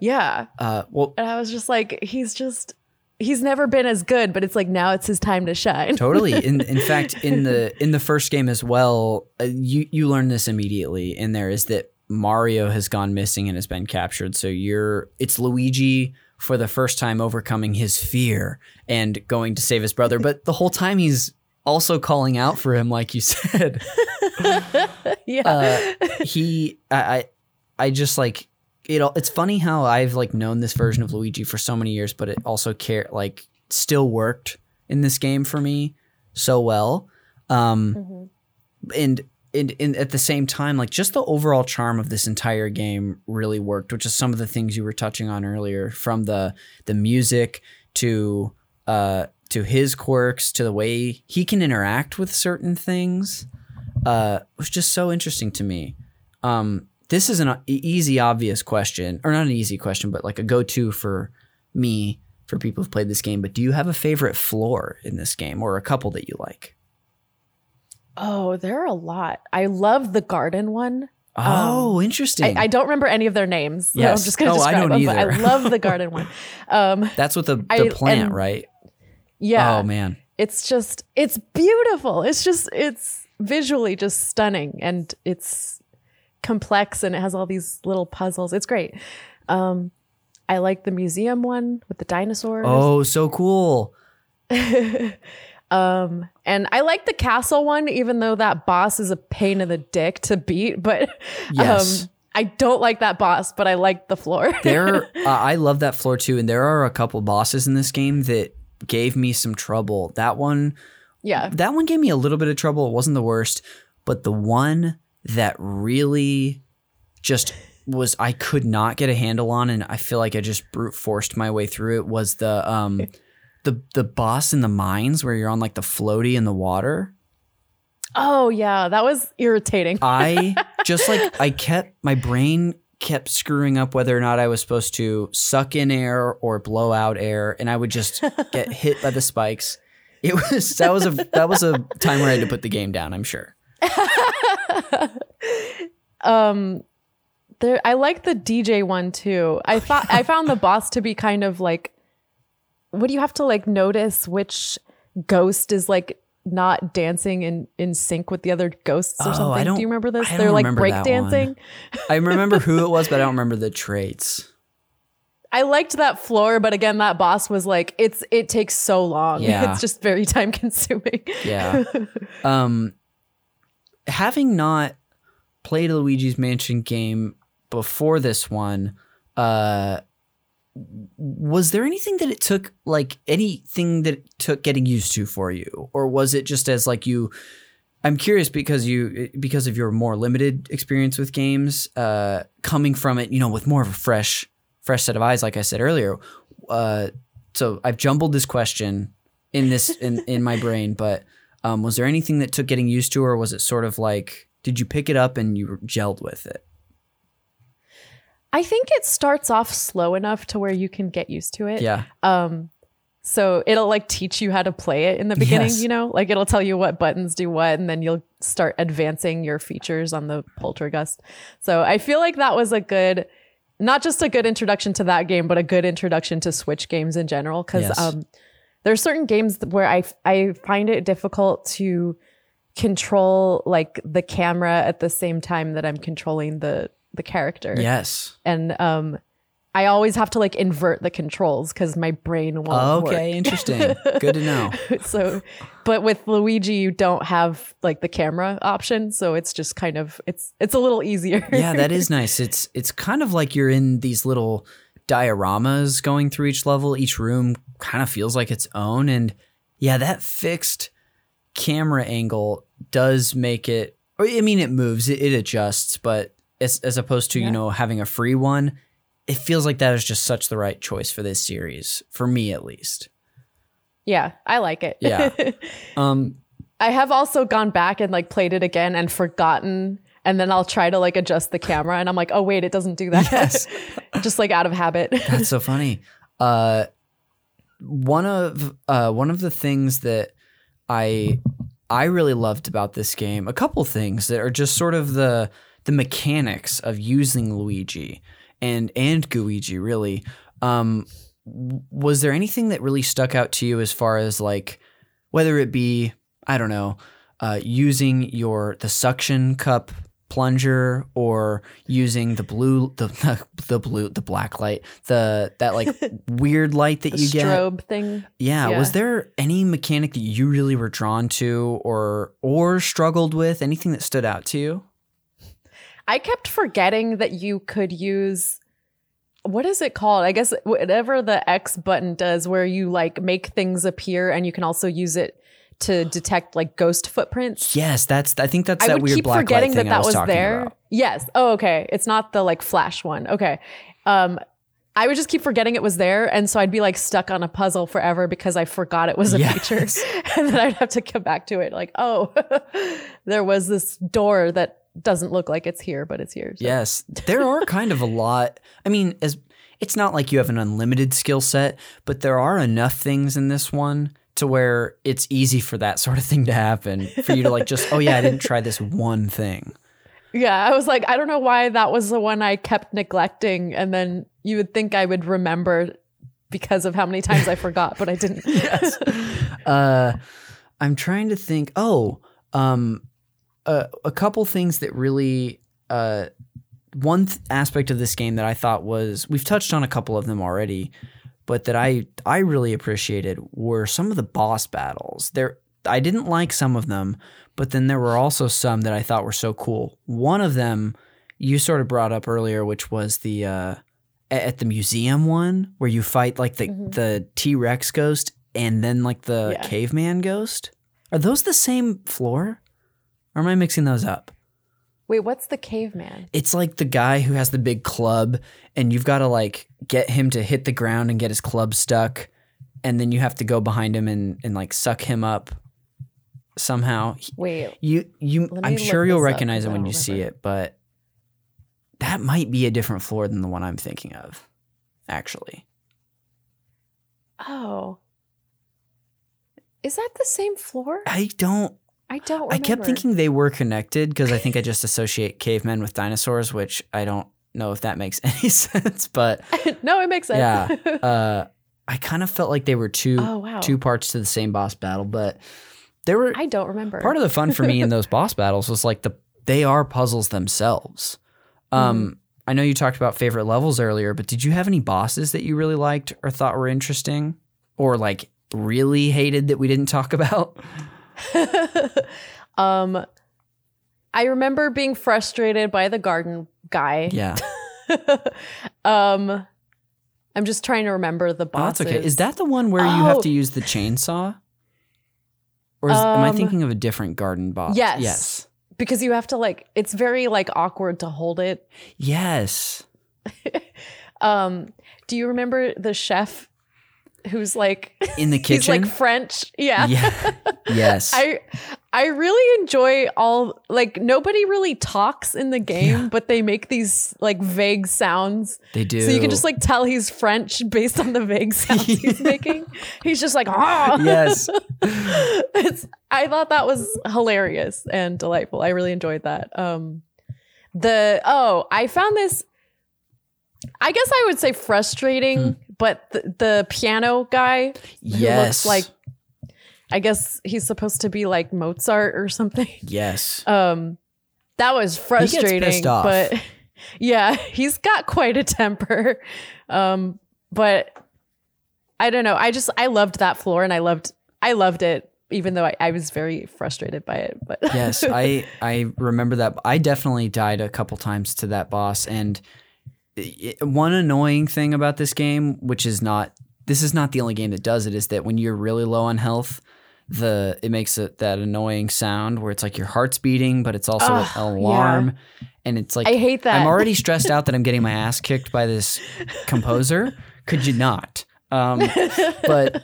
yeah. Well, and I was just like, he's never been as good, but it's like now it's his time to shine. Totally. In fact, in the first game as well, you learn this immediately. And there is that Mario has gone missing and has been captured. So it's Luigi for the first time overcoming his fear and going to save his brother. But the whole time he's also calling out for him, like you said. Yeah. I just like it. It's funny how I've like known this version of Luigi for so many years, but it also still worked in this game for me so well. And at the same time, like just the overall charm of this entire game really worked, which is some of the things you were touching on earlier, from the music to his quirks, to the way he can interact with certain things. It was just so interesting to me. This is an easy, obvious question, or not an easy question, but like a go-to for me, for people who've played this game. But do you have a favorite floor in this game, or a couple that you like? Oh, there are a lot. I love the garden one. Oh, interesting. I don't remember any of their names. So yes. I'm just going to describe them. Either. But I love the garden one. That's with the plant, right? Yeah. Oh, man. It's beautiful. It's visually just stunning. And it's complex and it has all these little puzzles. It's great. I like the museum one with the dinosaurs. Oh, so cool. And I like the castle one, even though that boss is a pain in the dick to beat, but yes. I don't like that boss, but I like the floor. I love that floor too. And there are a couple bosses in this game that gave me some trouble. That one gave me a little bit of trouble. It wasn't the worst, but the one that really just was, I could not get a handle on. And I feel like I just brute forced my way through it, was the boss in the mines where you're on like the floaty in the water. Oh yeah, that was irritating. My brain kept screwing up whether or not I was supposed to suck in air or blow out air, and I would just get hit by the spikes. That was a time where I had to put the game down, I'm sure. I like the DJ one too. I found the boss to be kind of like, what do you have to like notice which ghost is like not dancing in sync with the other ghosts or something? Do you remember this? They're like breakdancing. I remember who it was, but I don't remember the traits. I liked that floor, but again, that boss was like, it takes so long. Yeah. It's just very time consuming. Yeah. Having not played a Luigi's Mansion game before this one, was there anything that it took, like anything that it took getting used to for you? Or was it just as like you, I'm curious because of your more limited experience with games, coming from it, you know, with more of a fresh set of eyes, like I said earlier. So I've jumbled this question in my brain, but was there anything that took getting used to, or was it sort of like, did you pick it up and you gelled with it? I think it starts off slow enough to where you can get used to it. Yeah. So it'll like teach you how to play it in the beginning, yes. You know, like it'll tell you what buttons do what, and then you'll start advancing your features on the Poltergust. So I feel like that was not just a good introduction to that game, but a good introduction to Switch games in general. Cause yes. There are certain games where I find it difficult to control like the camera at the same time that I'm controlling the character. Yes. And I always have to like invert the controls because my brain won't work. Okay, interesting. Good to know. So, but with Luigi, you don't have like the camera option. So it's just kind of, it's a little easier. Yeah, that is nice. It's kind of like you're in these little dioramas going through each level. Each room kind of feels like its own. And yeah, that fixed camera angle does make it, I mean, it moves, it adjusts, but as opposed to, you know, having a free one. It feels like that is just such the right choice for this series, for me at least. Yeah, I like it. Yeah. I have also gone back and like played it again and forgotten, and then I'll try to like adjust the camera and I'm like, oh wait, it doesn't do that. Yes. Just like out of habit. That's so funny. One of the things that I really loved about this game, a couple things that are just sort of the mechanics of using Luigi and Gooigi really. Was there anything that really stuck out to you as far as like, whether it be, I don't know, using the suction cup plunger or using the black light, that like weird light that you get, strobe thing. Yeah. Was there any mechanic that you really were drawn to or struggled with? Anything that stood out to you? I kept forgetting that you could use, what is it called? I guess whatever the X button does, where you like make things appear, and you can also use it to detect like ghost footprints. Yes, I think that's that weird black light thing I was talking about. Yes. Oh, okay. It's not the like flash one. Okay. I would just keep forgetting it was there, and so I'd be like stuck on a puzzle forever because I forgot it was a feature, and then I'd have to come back to it. Like, oh, there was this door that doesn't look like it's here, but it's here. So. Yes, there are kind of a lot. I mean, it's not like you have an unlimited skill set, but there are enough things in this one to where it's easy for that sort of thing to happen, for you to like just, oh yeah, I didn't try this one thing. Yeah, I was like, I don't know why that was the one I kept neglecting, and then you would think I would remember because of how many times I forgot, but I didn't. Yes. I'm trying to think. A couple things that really aspect of this game that I thought was, we've touched on a couple of them already, but that I really appreciated were some of the boss battles. I didn't like some of them, but then there were also some that I thought were so cool. One of them you sort of brought up earlier, which was the at the museum one where you fight like the T-Rex ghost and then like the caveman ghost. Are those the same floor? Or am I mixing those up? Wait, what's the caveman? It's like the guy who has the big club, and you've got to like get him to hit the ground and get his club stuck, and then you have to go behind him and like suck him up somehow. Wait, I'm sure you'll recognize it when you see it, but that might be a different floor than the one I'm thinking of, actually. Oh, is that the same floor? I don't remember. I kept thinking they were connected because I think I just associate cavemen with dinosaurs, which I don't know if that makes any sense, but no, it makes sense. Yeah. I kind of felt like they were two parts to the same boss battle, but I don't remember. Part of the fun for me in those boss battles was like they are puzzles themselves. I know you talked about favorite levels earlier, but did you have any bosses that you really liked or thought were interesting or like really hated that we didn't talk about? I remember being frustrated by the garden guy. Yeah. I'm just trying to remember the bosses. Oh, that's okay. Is that the one where you have to use the chainsaw? Or am I thinking of a different garden boss? Yes. Yes. Because you have to like, it's very like awkward to hold it. Yes. Do you remember the chef who's like in the kitchen? He's like French. Yeah. Yes. I really enjoy all, like, nobody really talks in the game, but they make these like vague sounds. They do. So you can just like tell he's French based on the vague sounds he's making. He's just like, ah. Yes. I thought that was hilarious and delightful. I really enjoyed that. I found this, I guess I would say frustrating, but the piano guy, who looks like, I guess he's supposed to be like Mozart or something. Yes. That was frustrating. He gets pissed off. But yeah, he's got quite a temper. But I don't know. I loved that floor and I loved it, even though I was very frustrated by it. But yes, I remember that. I definitely died a couple times to that boss, and one annoying thing about this game, which is not the only game that does it, is that when you're really low on health, it makes it that annoying sound where it's like your heart's beating, but it's also an alarm. Yeah. And it's like, I hate that. I'm already stressed out that I'm getting my ass kicked by this composer. Could you not? But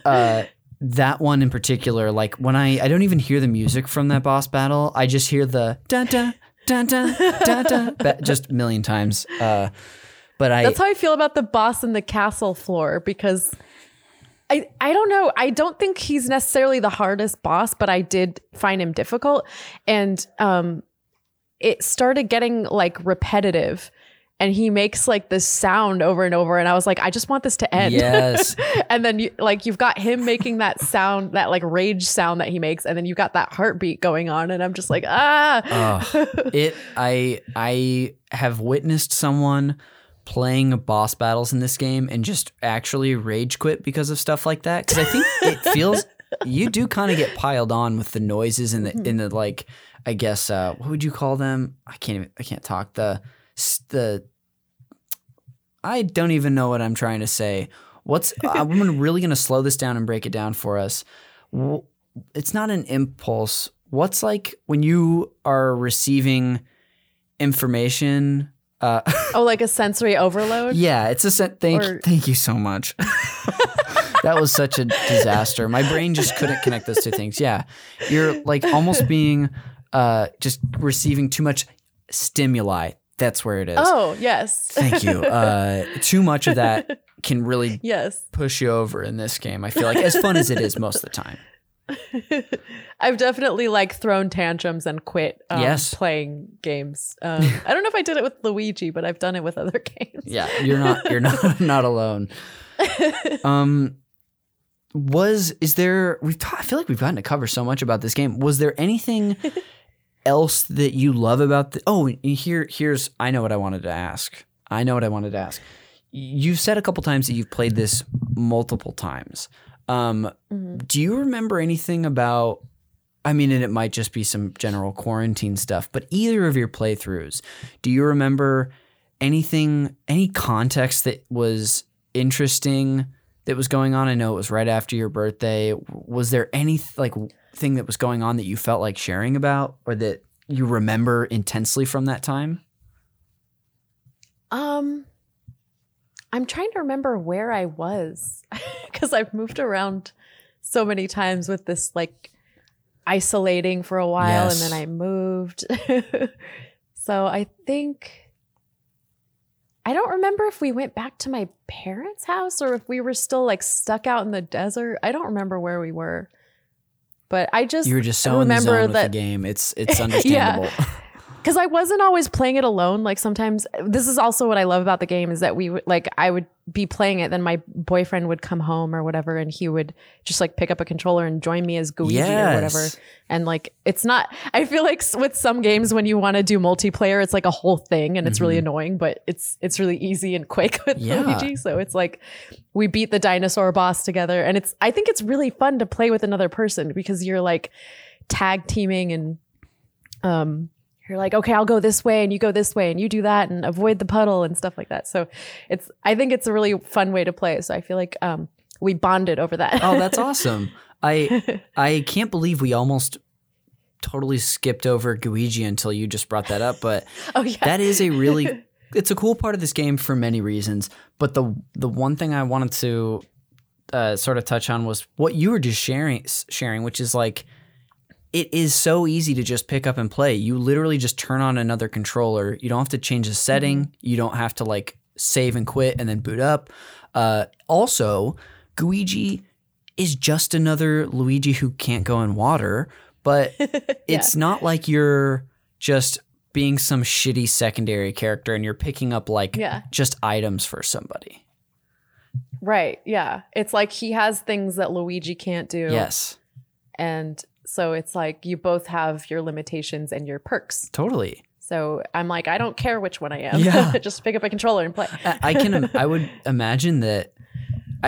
that one in particular, like when I don't even hear the music from that boss battle. I just hear the dun dun dun dun dun dun just a million times. That's how I feel about the boss in the castle floor, because I don't know. I don't think he's necessarily the hardest boss, but I did find him difficult. And it started getting like repetitive, and he makes like this sound over and over. And I was like, I just want this to end. Yes. And then you've got him making that sound, that like rage sound that he makes. And then you've got that heartbeat going on. And I'm just like, I have witnessed someone playing boss battles in this game and just actually rage quit because of stuff like that, because I think it feels you do kind of get piled on with the noises and the like, I guess what would you call them? I can't talk. I don't even know what I'm trying to say. I'm really gonna slow this down and break it down for us. It's not an impulse. What's like when you are receiving information? Like a sensory overload? Yeah, it's a thank you so much. That was such a disaster. My brain just couldn't connect those two things. Yeah, you're like almost being just receiving too much stimuli. That's where it is. Oh, yes. Thank you. Too much of that can really push you over in this game, I feel like, as fun as it is most of the time. I've definitely like thrown tantrums and quit playing games. I don't know if I did it with Luigi, but I've done it with other games. Yeah, you're not alone. I feel like we've gotten to cover so much about this game. Was there anything else that you love about I know what I wanted to ask. You've said a couple times that you've played this multiple times. Do you remember anything about, and it might just be some general quarantine stuff, but either of your playthroughs, do you remember anything, any context that was interesting that was going on? I know it was right after your birthday. Was there any thing that was going on that you felt like sharing about or that you remember intensely from that time? I'm trying to remember where I was because I've moved around so many times with this like isolating for a while and then I moved. So I don't remember if we went back to my parents' house or if we were still like stuck out in the desert. I don't remember where we were, but you were just so remember in the zone with the game. It's understandable. Yeah. Because I wasn't always playing it alone. Like sometimes, this is also what I love about the game is that I would be playing it, then my boyfriend would come home or whatever, and he would just like pick up a controller and join me as Gooigi or whatever. And like, it's not. I feel like with some games when you want to do multiplayer, it's like a whole thing, and it's really annoying. But it's really easy and quick with Luigi. So it's like we beat the dinosaur boss together, and I think it's really fun to play with another person because you're like tag teaming and You're like, okay, I'll go this way and you go this way and you do that and avoid the puddle and stuff like that. So I think it's a really fun way to play. So I feel like we bonded over that. Oh, that's awesome. I can't believe we almost totally skipped over Gooigi until you just brought that up. But that is it's a cool part of this game for many reasons. But the one thing I wanted to sort of touch on was what you were just sharing, which is like, it is so easy to just pick up and play. You literally just turn on another controller. You don't have to change the setting. You don't have to like save and quit and then boot up. Also, Gooigi is just another Luigi who can't go in water, but it's not like you're just being some shitty secondary character and you're picking up like just items for somebody. Right. Yeah. It's like he has things that Luigi can't do. Yes. And so it's like you both have your limitations and your perks. Totally. So I'm like, I don't care which one I am. Yeah. Just pick up a controller and play. I would imagine that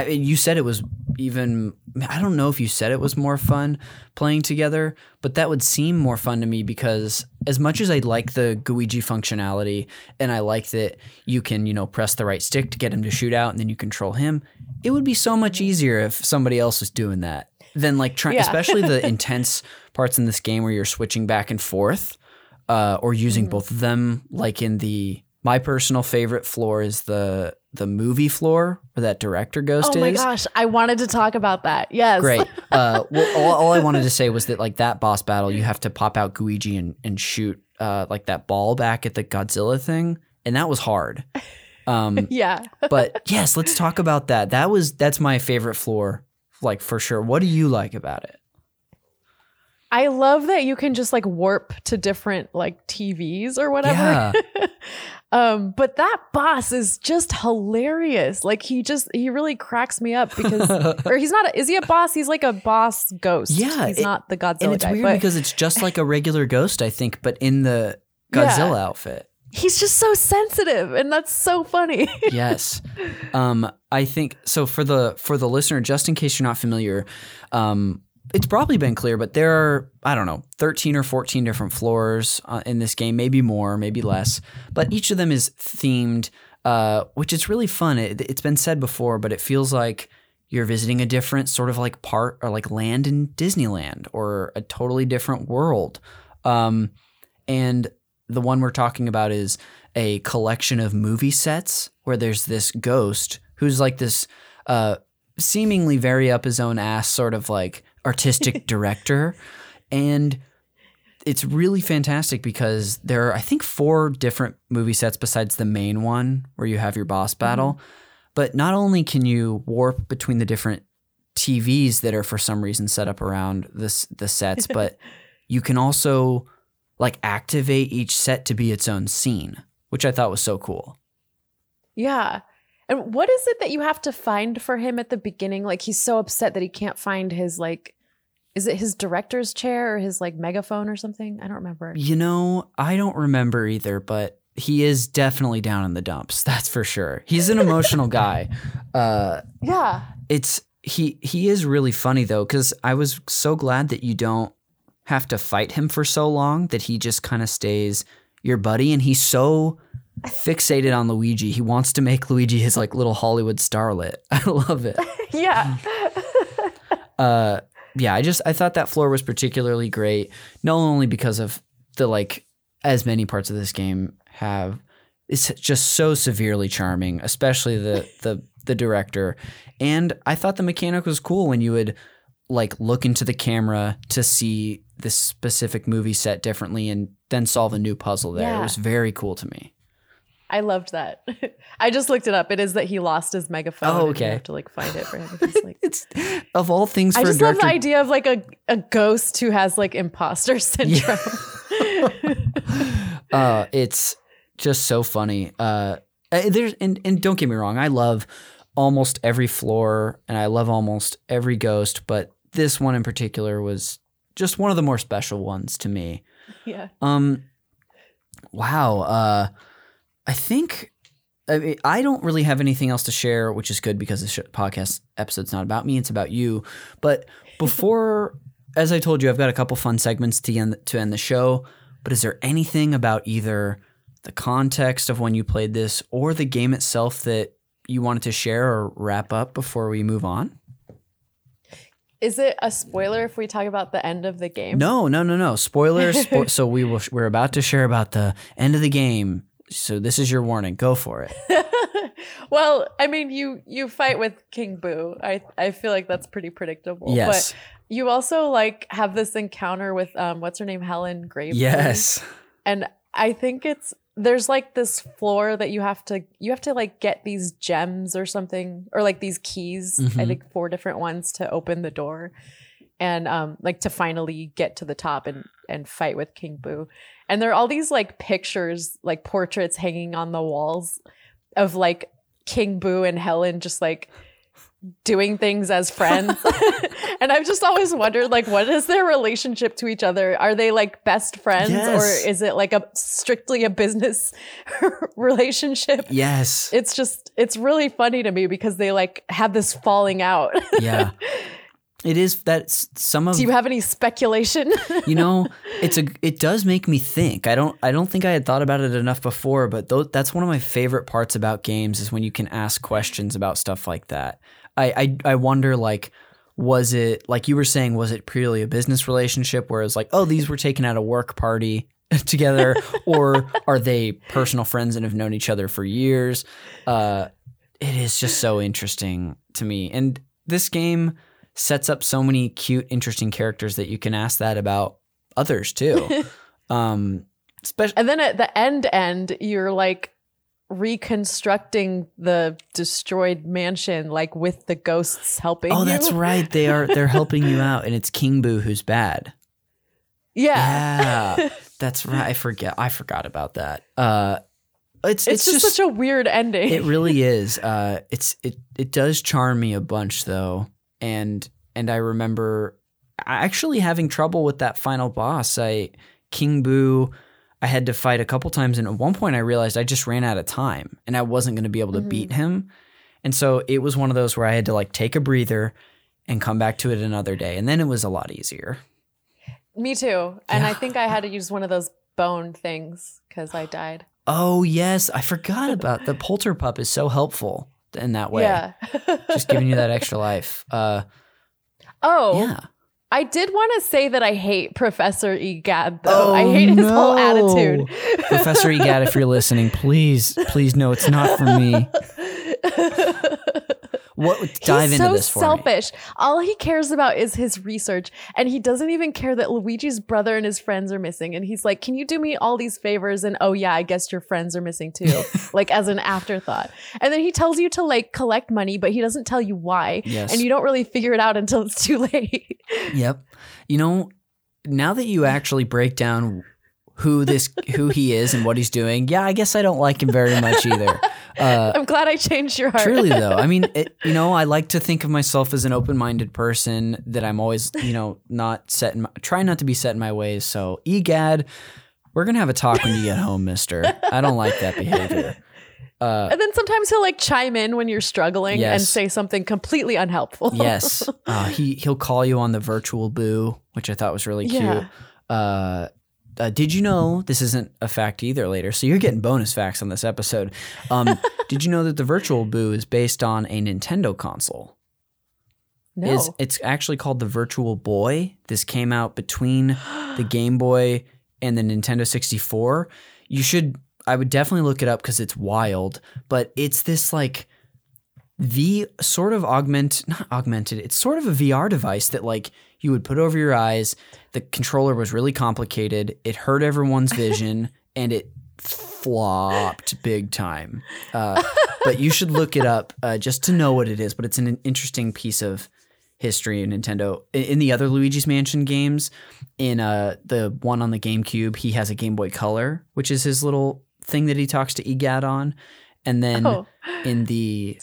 you said it was even, I don't know if you said it was more fun playing together, but that would seem more fun to me because as much as I like the Gooigi functionality and I like that you can, press the right stick to get him to shoot out and then you control him, it would be so much easier if somebody else was doing that. than like trying, especially the intense parts in this game where you're switching back and forth or using both of them. Like in the, my personal favorite floor is the movie floor where that director ghost is. Oh my gosh, I wanted to talk about that. Yes. Great. Well, all I wanted to say was that like that boss battle, you have to pop out Gooigi and shoot like that ball back at the Godzilla thing. And that was hard. Yeah. But yes, let's talk about that. That's my favorite floor, like for sure. What do you like about it? I love that you can just like warp to different like TVs or whatever. Yeah. But that boss is just hilarious. Like he really cracks me up because, or he's not, is he a boss? He's like a boss ghost. Yeah. He's not the Godzilla guy. And it's weird because it's just like a regular ghost, I think, but in the Godzilla outfit. He's just so sensitive, and that's so funny. Yes. I think so for the listener, just in case you're not familiar, it's probably been clear, but there are, I don't know, 13 or 14 different floors in this game, maybe more, maybe less, but each of them is themed, which is really fun. It's been said before, but it feels like you're visiting a different sort of like part or like land in Disneyland or a totally different world. And the one we're talking about is a collection of movie sets where there's this ghost who's like this seemingly very up his own ass sort of like artistic director. And it's really fantastic because there are, I think, 4 different movie sets besides the main one where you have your boss battle. Mm-hmm. But not only can you warp between the different TVs that are for some reason set up around the sets, but you can also like activate each set to be its own scene, which I thought was so cool. Yeah. And what is it that you have to find for him at the beginning? Like he's so upset that he can't find his like, is it his director's chair or his like megaphone or something? I don't remember. You know, I don't remember either, but he is definitely down in the dumps. That's for sure. He's an emotional guy. Yeah. It's, he is really funny though, because I was so glad that you don't have to fight him for so long that he just kind of stays your buddy, and he's so fixated on Luigi. He wants to make Luigi his like little Hollywood starlet. I love it. Yeah. Yeah. I thought that floor was particularly great, not only because of the like, as many parts of this game have, it's just so severely charming, especially the director. And I thought the mechanic was cool when you would like look into the camera to see this specific movie set differently and then solve a new puzzle there. Yeah. It was very cool to me. I loved that. I just looked it up. It is that he lost his megaphone. Oh, okay. You have to like find it for him. It's, like, it's of all things. I just love the idea of like a ghost who has like imposter syndrome. Yeah. It's just so funny. There's and don't get me wrong. I love almost every floor and I love almost every ghost, but this one in particular was just one of the more special ones to me. Yeah. Wow. I don't really have anything else to share, which is good because this podcast episode's not about me. It's about you. But before, as I told you, I've got a couple fun segments to end the show. But is there anything about either the context of when you played this or the game itself that you wanted to share or wrap up before we move on? Is it a spoiler if we talk about the end of the game? No. Spoilers. So we're about to share about the end of the game. So this is your warning. Go for it. Well, I mean, you fight with King Boo. I feel like that's pretty predictable. Yes. But you also like have this encounter with what's her name, Helen Gravely. Yes. And I think there's like this floor that you have to like get these gems or something, or like these keys. Mm-hmm. I think 4 different ones to open the door, and like to finally get to the top and fight with King Boo. And there are all these like pictures, like portraits hanging on the walls of like King Boo and Helen just like doing things as friends. And I've just always wondered, like, what is their relationship to each other? Are they like best friends? Yes. Or is it like strictly a business relationship? Yes. It's really funny to me because they like have this falling out. Yeah. It is that some of. Do you have any speculation? You know, it does make me think. I don't think I had thought about it enough before, but that's one of my favorite parts about games is when you can ask questions about stuff like that. I wonder like Was it, like you were saying, was it purely a business relationship where it's like, oh, these were taken at a work party together, or are they personal friends and have known each other for years? It is just so interesting to me. And this game sets up so many cute, interesting characters that you can ask that about others too. And then at the end, you're like reconstructing the destroyed mansion, like with the ghosts helping. Oh, that's right. They're helping you out, and it's King Boo who's bad. Yeah, that's right. I forgot about that. It's just such a weird ending. It really is. It does charm me a bunch though, and I remember actually having trouble with that final boss. King Boo, I had to fight a couple times, and at one point I realized I just ran out of time and I wasn't going to be able to beat him. And so it was one of those where I had to like take a breather and come back to it another day, and then it was a lot easier. Me too. And yeah. I think I had to use one of those bone things because I died. Oh, yes. I forgot about the Polterpup is so helpful in that way. Yeah. Just giving you that extra life. Yeah. I did want to say that I hate Professor E. Gadd, though. Oh, I hate his whole attitude. Professor E. Gadd, if you're listening, please, no, it's not for me. He's so selfish. All he cares about is his research, and he doesn't even care that Luigi's brother and his friends are missing. And he's like, "Can you do me all these favors?" And oh yeah, I guess your friends are missing too, like as an afterthought. And then he tells you to like collect money, but he doesn't tell you why, yes. And you don't really figure it out until it's too late. Yep. You know, now that you actually break down who he is and what he's doing, yeah, I guess I don't like him very much either. I'm glad I changed your heart. Truly, though. I mean, I like to think of myself as an open-minded person, that I'm always, try not to be set in my ways. So, E. Gadd, we're going to have a talk when you get home, mister. I don't like that behavior. And then sometimes he'll like chime in when you're struggling, yes, and say something completely unhelpful. Yes. He'll call you on the virtual boo, which I thought was really cute. Yeah. Did you know, this isn't a fact either later, so you're getting bonus facts on this episode. Did you know that the Virtual Boo is based on a Nintendo console? No. It's actually called the Virtual Boy. This came out between the Game Boy and the Nintendo 64. I would definitely look it up because it's wild, but it's this like the sort of it's sort of a VR device that like you would put over your eyes. The controller was really complicated. It hurt everyone's vision, and it flopped big time. But you should look it up just to know what it is. But it's an interesting piece of history in Nintendo. In the other Luigi's Mansion games, in the one on the GameCube, he has a Game Boy Color, which is his little thing that he talks to E. Gadd on. And then in the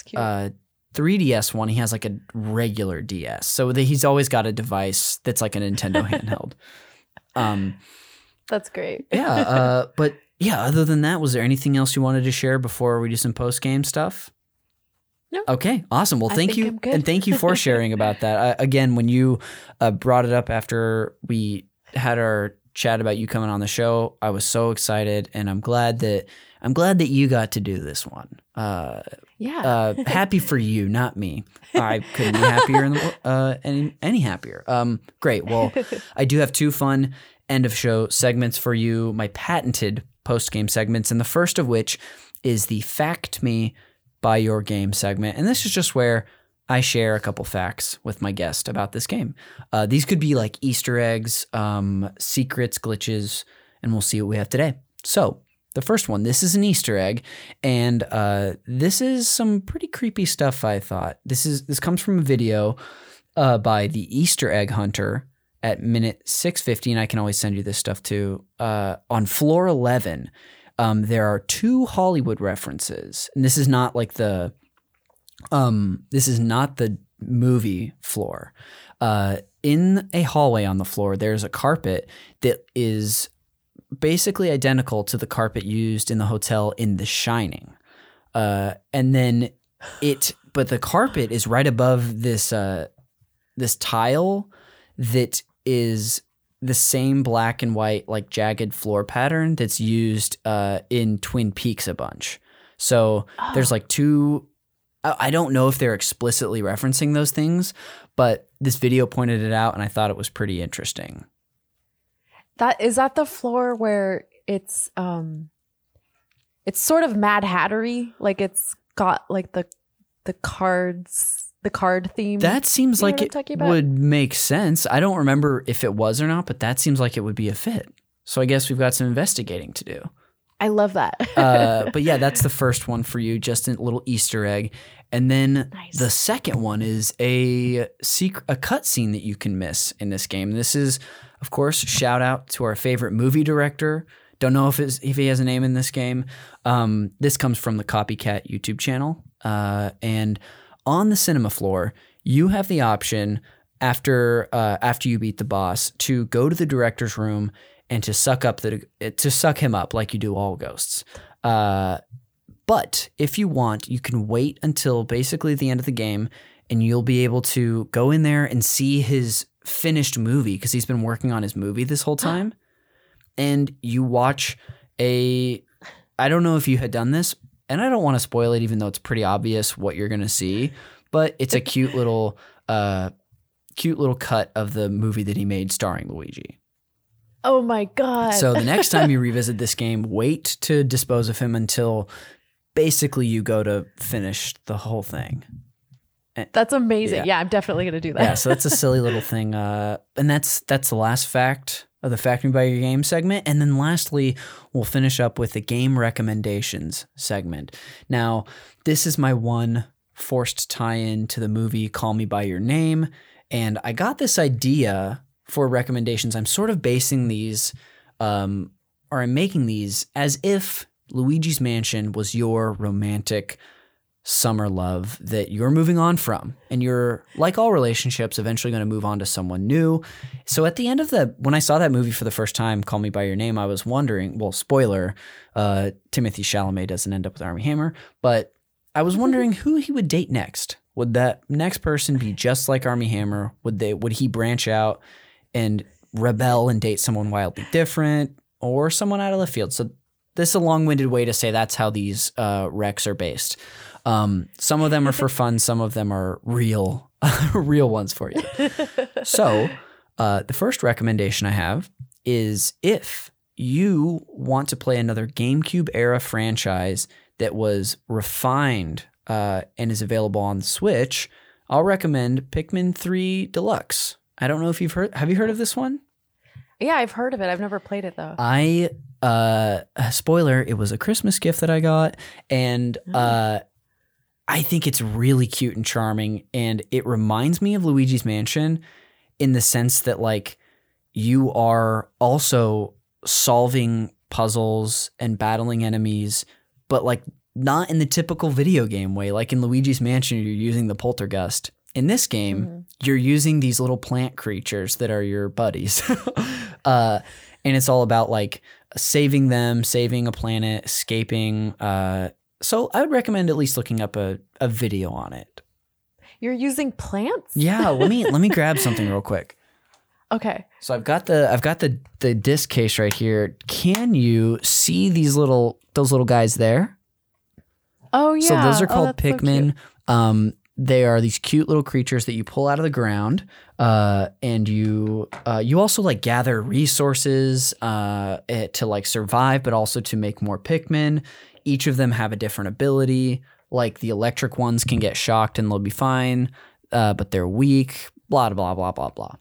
3DS one, he has like a regular DS. So he's always got a device that's like a Nintendo handheld. That's great. Yeah. But yeah, other than that, was there anything else you wanted to share before we do some post-game stuff? No. Okay. Awesome. Well, thank you. And thank you for sharing about that. Again, when you brought it up after we had our chat about you coming on the show, I was so excited, and I'm glad that you got to do this one. Happy for you, not me. I couldn't be happier any happier. Great. Well, I do have two fun end of show segments for you, my patented post game segments, and the first of which is the Fact Me by Your Game segment, and this is just where I share a couple facts with my guest about this game. These could be like Easter eggs, secrets, glitches, and we'll see what we have today. So, the first one, this is an Easter egg, and this is some pretty creepy stuff, I thought. This comes from a video by the Easter Egg Hunter at minute 650, and I can always send you this stuff too. On floor 11, there are two Hollywood references, and this is not like the movie floor. In a hallway on the floor, there's a carpet that is basically identical to the carpet used in the hotel in The Shining. But the carpet is right above this this tile that is the same black and white like jagged floor pattern that's used in Twin Peaks a bunch. So there's like two I don't know if they're explicitly referencing those things, but this video pointed it out and I thought it was pretty interesting. That is that the floor where it's sort of Mad Hattery, like it's got like the cards, the card theme. That seems like it would make sense. I don't remember if it was or not, but that seems like it would be a fit. So I guess we've got some investigating to do. I love that. But yeah, that's the first one for you, just a little Easter egg. And then the second one is a cutscene that you can miss in this game. This is, of course, shout out to our favorite movie director. Don't know if he has a name in this game. This comes from the Copycat YouTube channel. And on the cinema floor, you have the option after you beat the boss to go to the director's room and to suck him up like you do all ghosts. But if you want, you can wait until basically the end of the game and you'll be able to go in there and see his finished movie, because he's been working on his movie this whole time. And you watch I don't know if you had done this, and I don't want to spoil it, even though it's pretty obvious what you're going to see, but it's a cute little cut of the movie that he made starring Luigi. Oh my God. So the next time you revisit this game, wait to dispose of him until basically you go to finish the whole thing. That's amazing. Yeah, I'm definitely going to do that. Yeah, so that's a silly little thing. And that's the last fact of the Fact Me By Your Game segment. And then lastly, we'll finish up with the game recommendations segment. Now, this is my one forced tie-in to the movie Call Me By Your Name. And I got this idea for recommendations. I'm sort of basing these, or I'm making these as if Luigi's Mansion was your romantic summer love that you're moving on from, and you're, like all relationships, eventually going to move on to someone new. So at the end of when I saw that movie for the first time, Call Me By Your Name, I was wondering, well, spoiler, Timothée Chalamet doesn't end up with Armie Hammer, but I was wondering who he would date next. Would that next person be just like Armie Hammer? Would he branch out and rebel and date someone wildly different or someone out of left field? So this is a long-winded way to say that's how these recs are based. Some of them are for fun. Some of them are real ones for you. So the first recommendation I have is if you want to play another GameCube-era franchise that was refined and is available on the Switch, I'll recommend Pikmin 3 Deluxe. I don't know if you've heard. Have you heard of this one? Yeah, I've heard of it. I've never played it though. Spoiler, it was a Christmas gift that I got, and I think it's really cute and charming, and it reminds me of Luigi's Mansion in the sense that, like, you are also solving puzzles and battling enemies, but, like, not in the typical video game way. Like in Luigi's Mansion, you're using the Poltergust. In this game, you're using these little plant creatures that are your buddies. And it's all about, like, saving them, saving a planet, escaping. So I would recommend at least looking up a video on it. You're using plants? Yeah, let me grab something real quick. Okay. So I've got the disc case right here. Can you see those little guys there? Oh yeah. So those are called Pikmin. So they are these cute little creatures that you pull out of the ground, and you also, like, gather resources to, like, survive, but also to make more Pikmin. Each of them have a different ability. Like, the electric ones can get shocked and they'll be fine, but they're weak. Blah blah blah blah blah.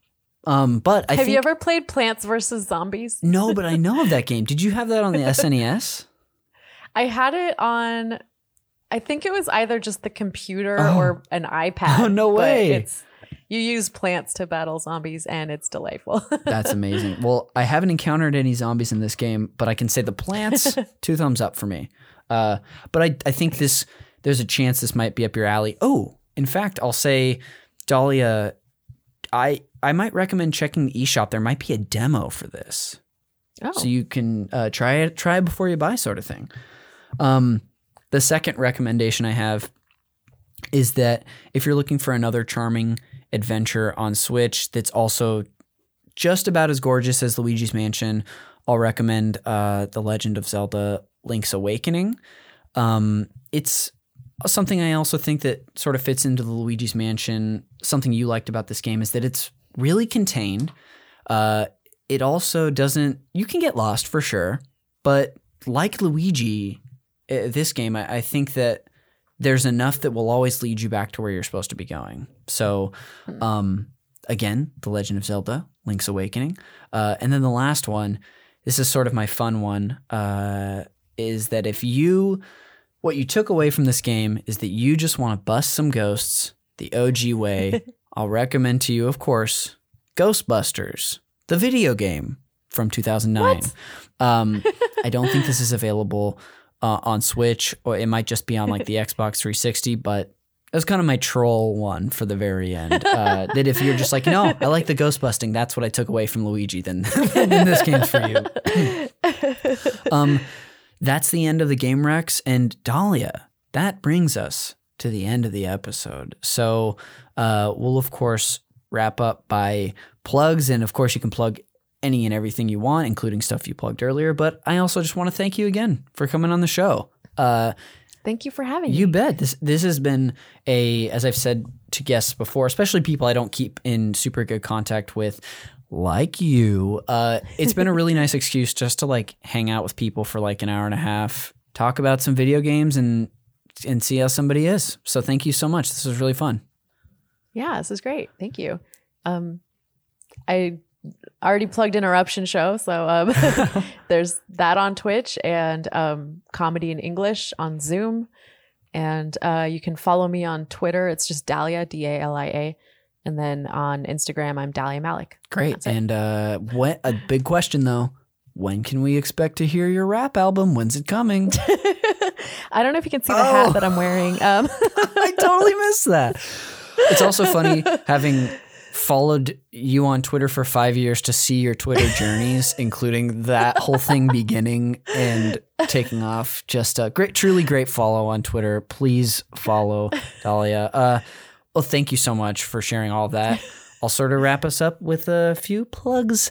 Have you ever played Plants vs Zombies? No, but I know of that game. Did you have that on the SNES? I had it on. I think it was either just the computer or an iPad. Oh, no way. You use plants to battle zombies, and it's delightful. That's amazing. Well, I haven't encountered any zombies in this game, but I can say the plants, 2 thumbs up for me. But I think there's a chance this might be up your alley. Oh, in fact, I'll say, Dahlia, I might recommend checking the eShop. There might be a demo for this. Oh. So you can try it before you buy, sort of thing. The second recommendation I have is that if you're looking for another charming adventure on Switch that's also just about as gorgeous as Luigi's Mansion, I'll recommend The Legend of Zelda Link's Awakening. It's Something I also think that sort of fits into the Luigi's Mansion, something you liked about this game, is that it's really contained. It also doesn't, you can get lost for sure, but like Luigi, this game, I think that there's enough that will always lead you back to where you're supposed to be going. So, again, The Legend of Zelda, Link's Awakening. And then the last one, this is sort of my fun one, is that what you took away from this game is that you just want to bust some ghosts the OG way. I'll recommend to you, of course, Ghostbusters, the video game from 2009. I don't think this is available on Switch, or it might just be on like the Xbox 360, but that was kind of my troll one for the very end. That if you're just like, no, I like the ghost busting, that's what I took away from Luigi, then this game's for you. That's the end of the Game Rex, and Dahlia, that brings us to the end of the episode. So we'll, of course, wrap up by plugs, and of course you can plug any and everything you want, including stuff you plugged earlier. But I also just want to thank you again for coming on the show. Thank you for having me. You bet. This has been as I've said to guests before, especially people I don't keep in super good contact with, like you, it's been a really nice excuse just to like hang out with people for like an hour and a half, talk about some video games and see how somebody is. So thank you so much. This was really fun. Yeah, this is great. Thank you. I already plugged Interruption Show, so there's that on Twitch, and Comedy in English on Zoom, and you can follow me on Twitter. It's just Dahlia, D-A-L-I-A, and then on Instagram I'm Dahlia Malik. Great. And what a big question though, when can we expect to hear your rap album? When's it coming? I don't know if you can see the hat that I'm wearing. I totally missed that. It's also funny having followed you on Twitter for 5 years to see your Twitter journeys, including that whole thing beginning and taking off. Just a truly great follow on Twitter. Please follow Dahlia. Well, thank you so much for sharing all that. I'll sort of wrap us up with a few plugs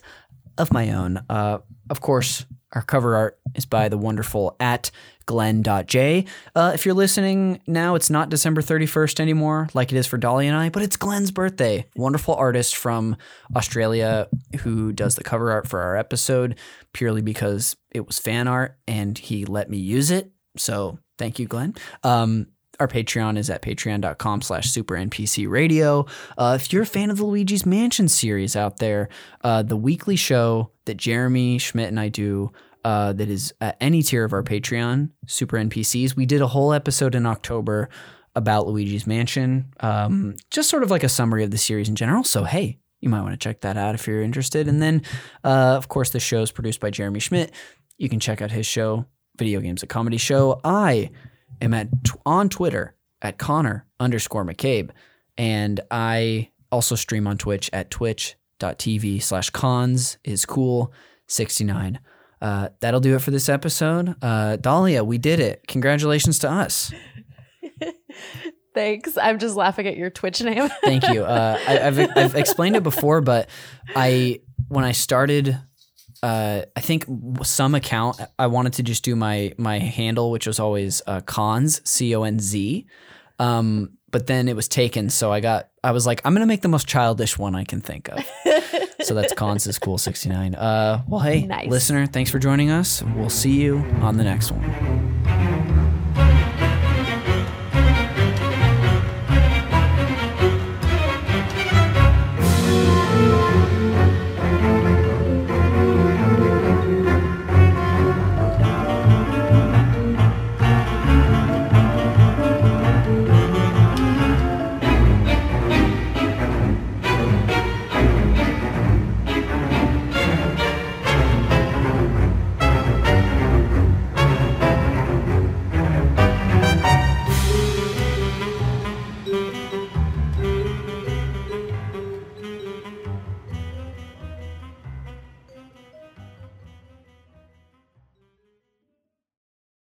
of my own. Of course, our cover art is by the wonderful @Glenn.J. If you're listening now, it's not December 31st anymore like it is for Dolly and I, but it's Glenn's birthday. Wonderful artist from Australia who does the cover art for our episode purely because it was fan art and he let me use it. So thank you, Glenn. Our Patreon is at patreon.com/SuperNPC Radio. If you're a fan of the Luigi's Mansion series out there, the weekly show that Jeremy Schmidt and I do, that is at any tier of our Patreon, Super NPCs. We did a whole episode in October about Luigi's Mansion, just sort of like a summary of the series in general. So, hey, you might want to check that out if you're interested. And then, of course, the show is produced by Jeremy Schmidt. You can check out his show, Video Games A Comedy Show. I'm on Twitter at Connor_McCabe. And I also stream on Twitch at twitch.tv/cons69. That'll do it for this episode. Dahlia, we did it. Congratulations to us. Thanks. I'm just laughing at your Twitch name. Thank you. I've explained it before, but when I started, I think some account, I wanted to just do my handle, which was always Cons, C-O-N-Z. But then it was taken. So I was like, I'm going to make the most childish one I can think of. So that's Cons is cool 69. Well, hey, nice. Listener, thanks for joining us. We'll see you on the next one.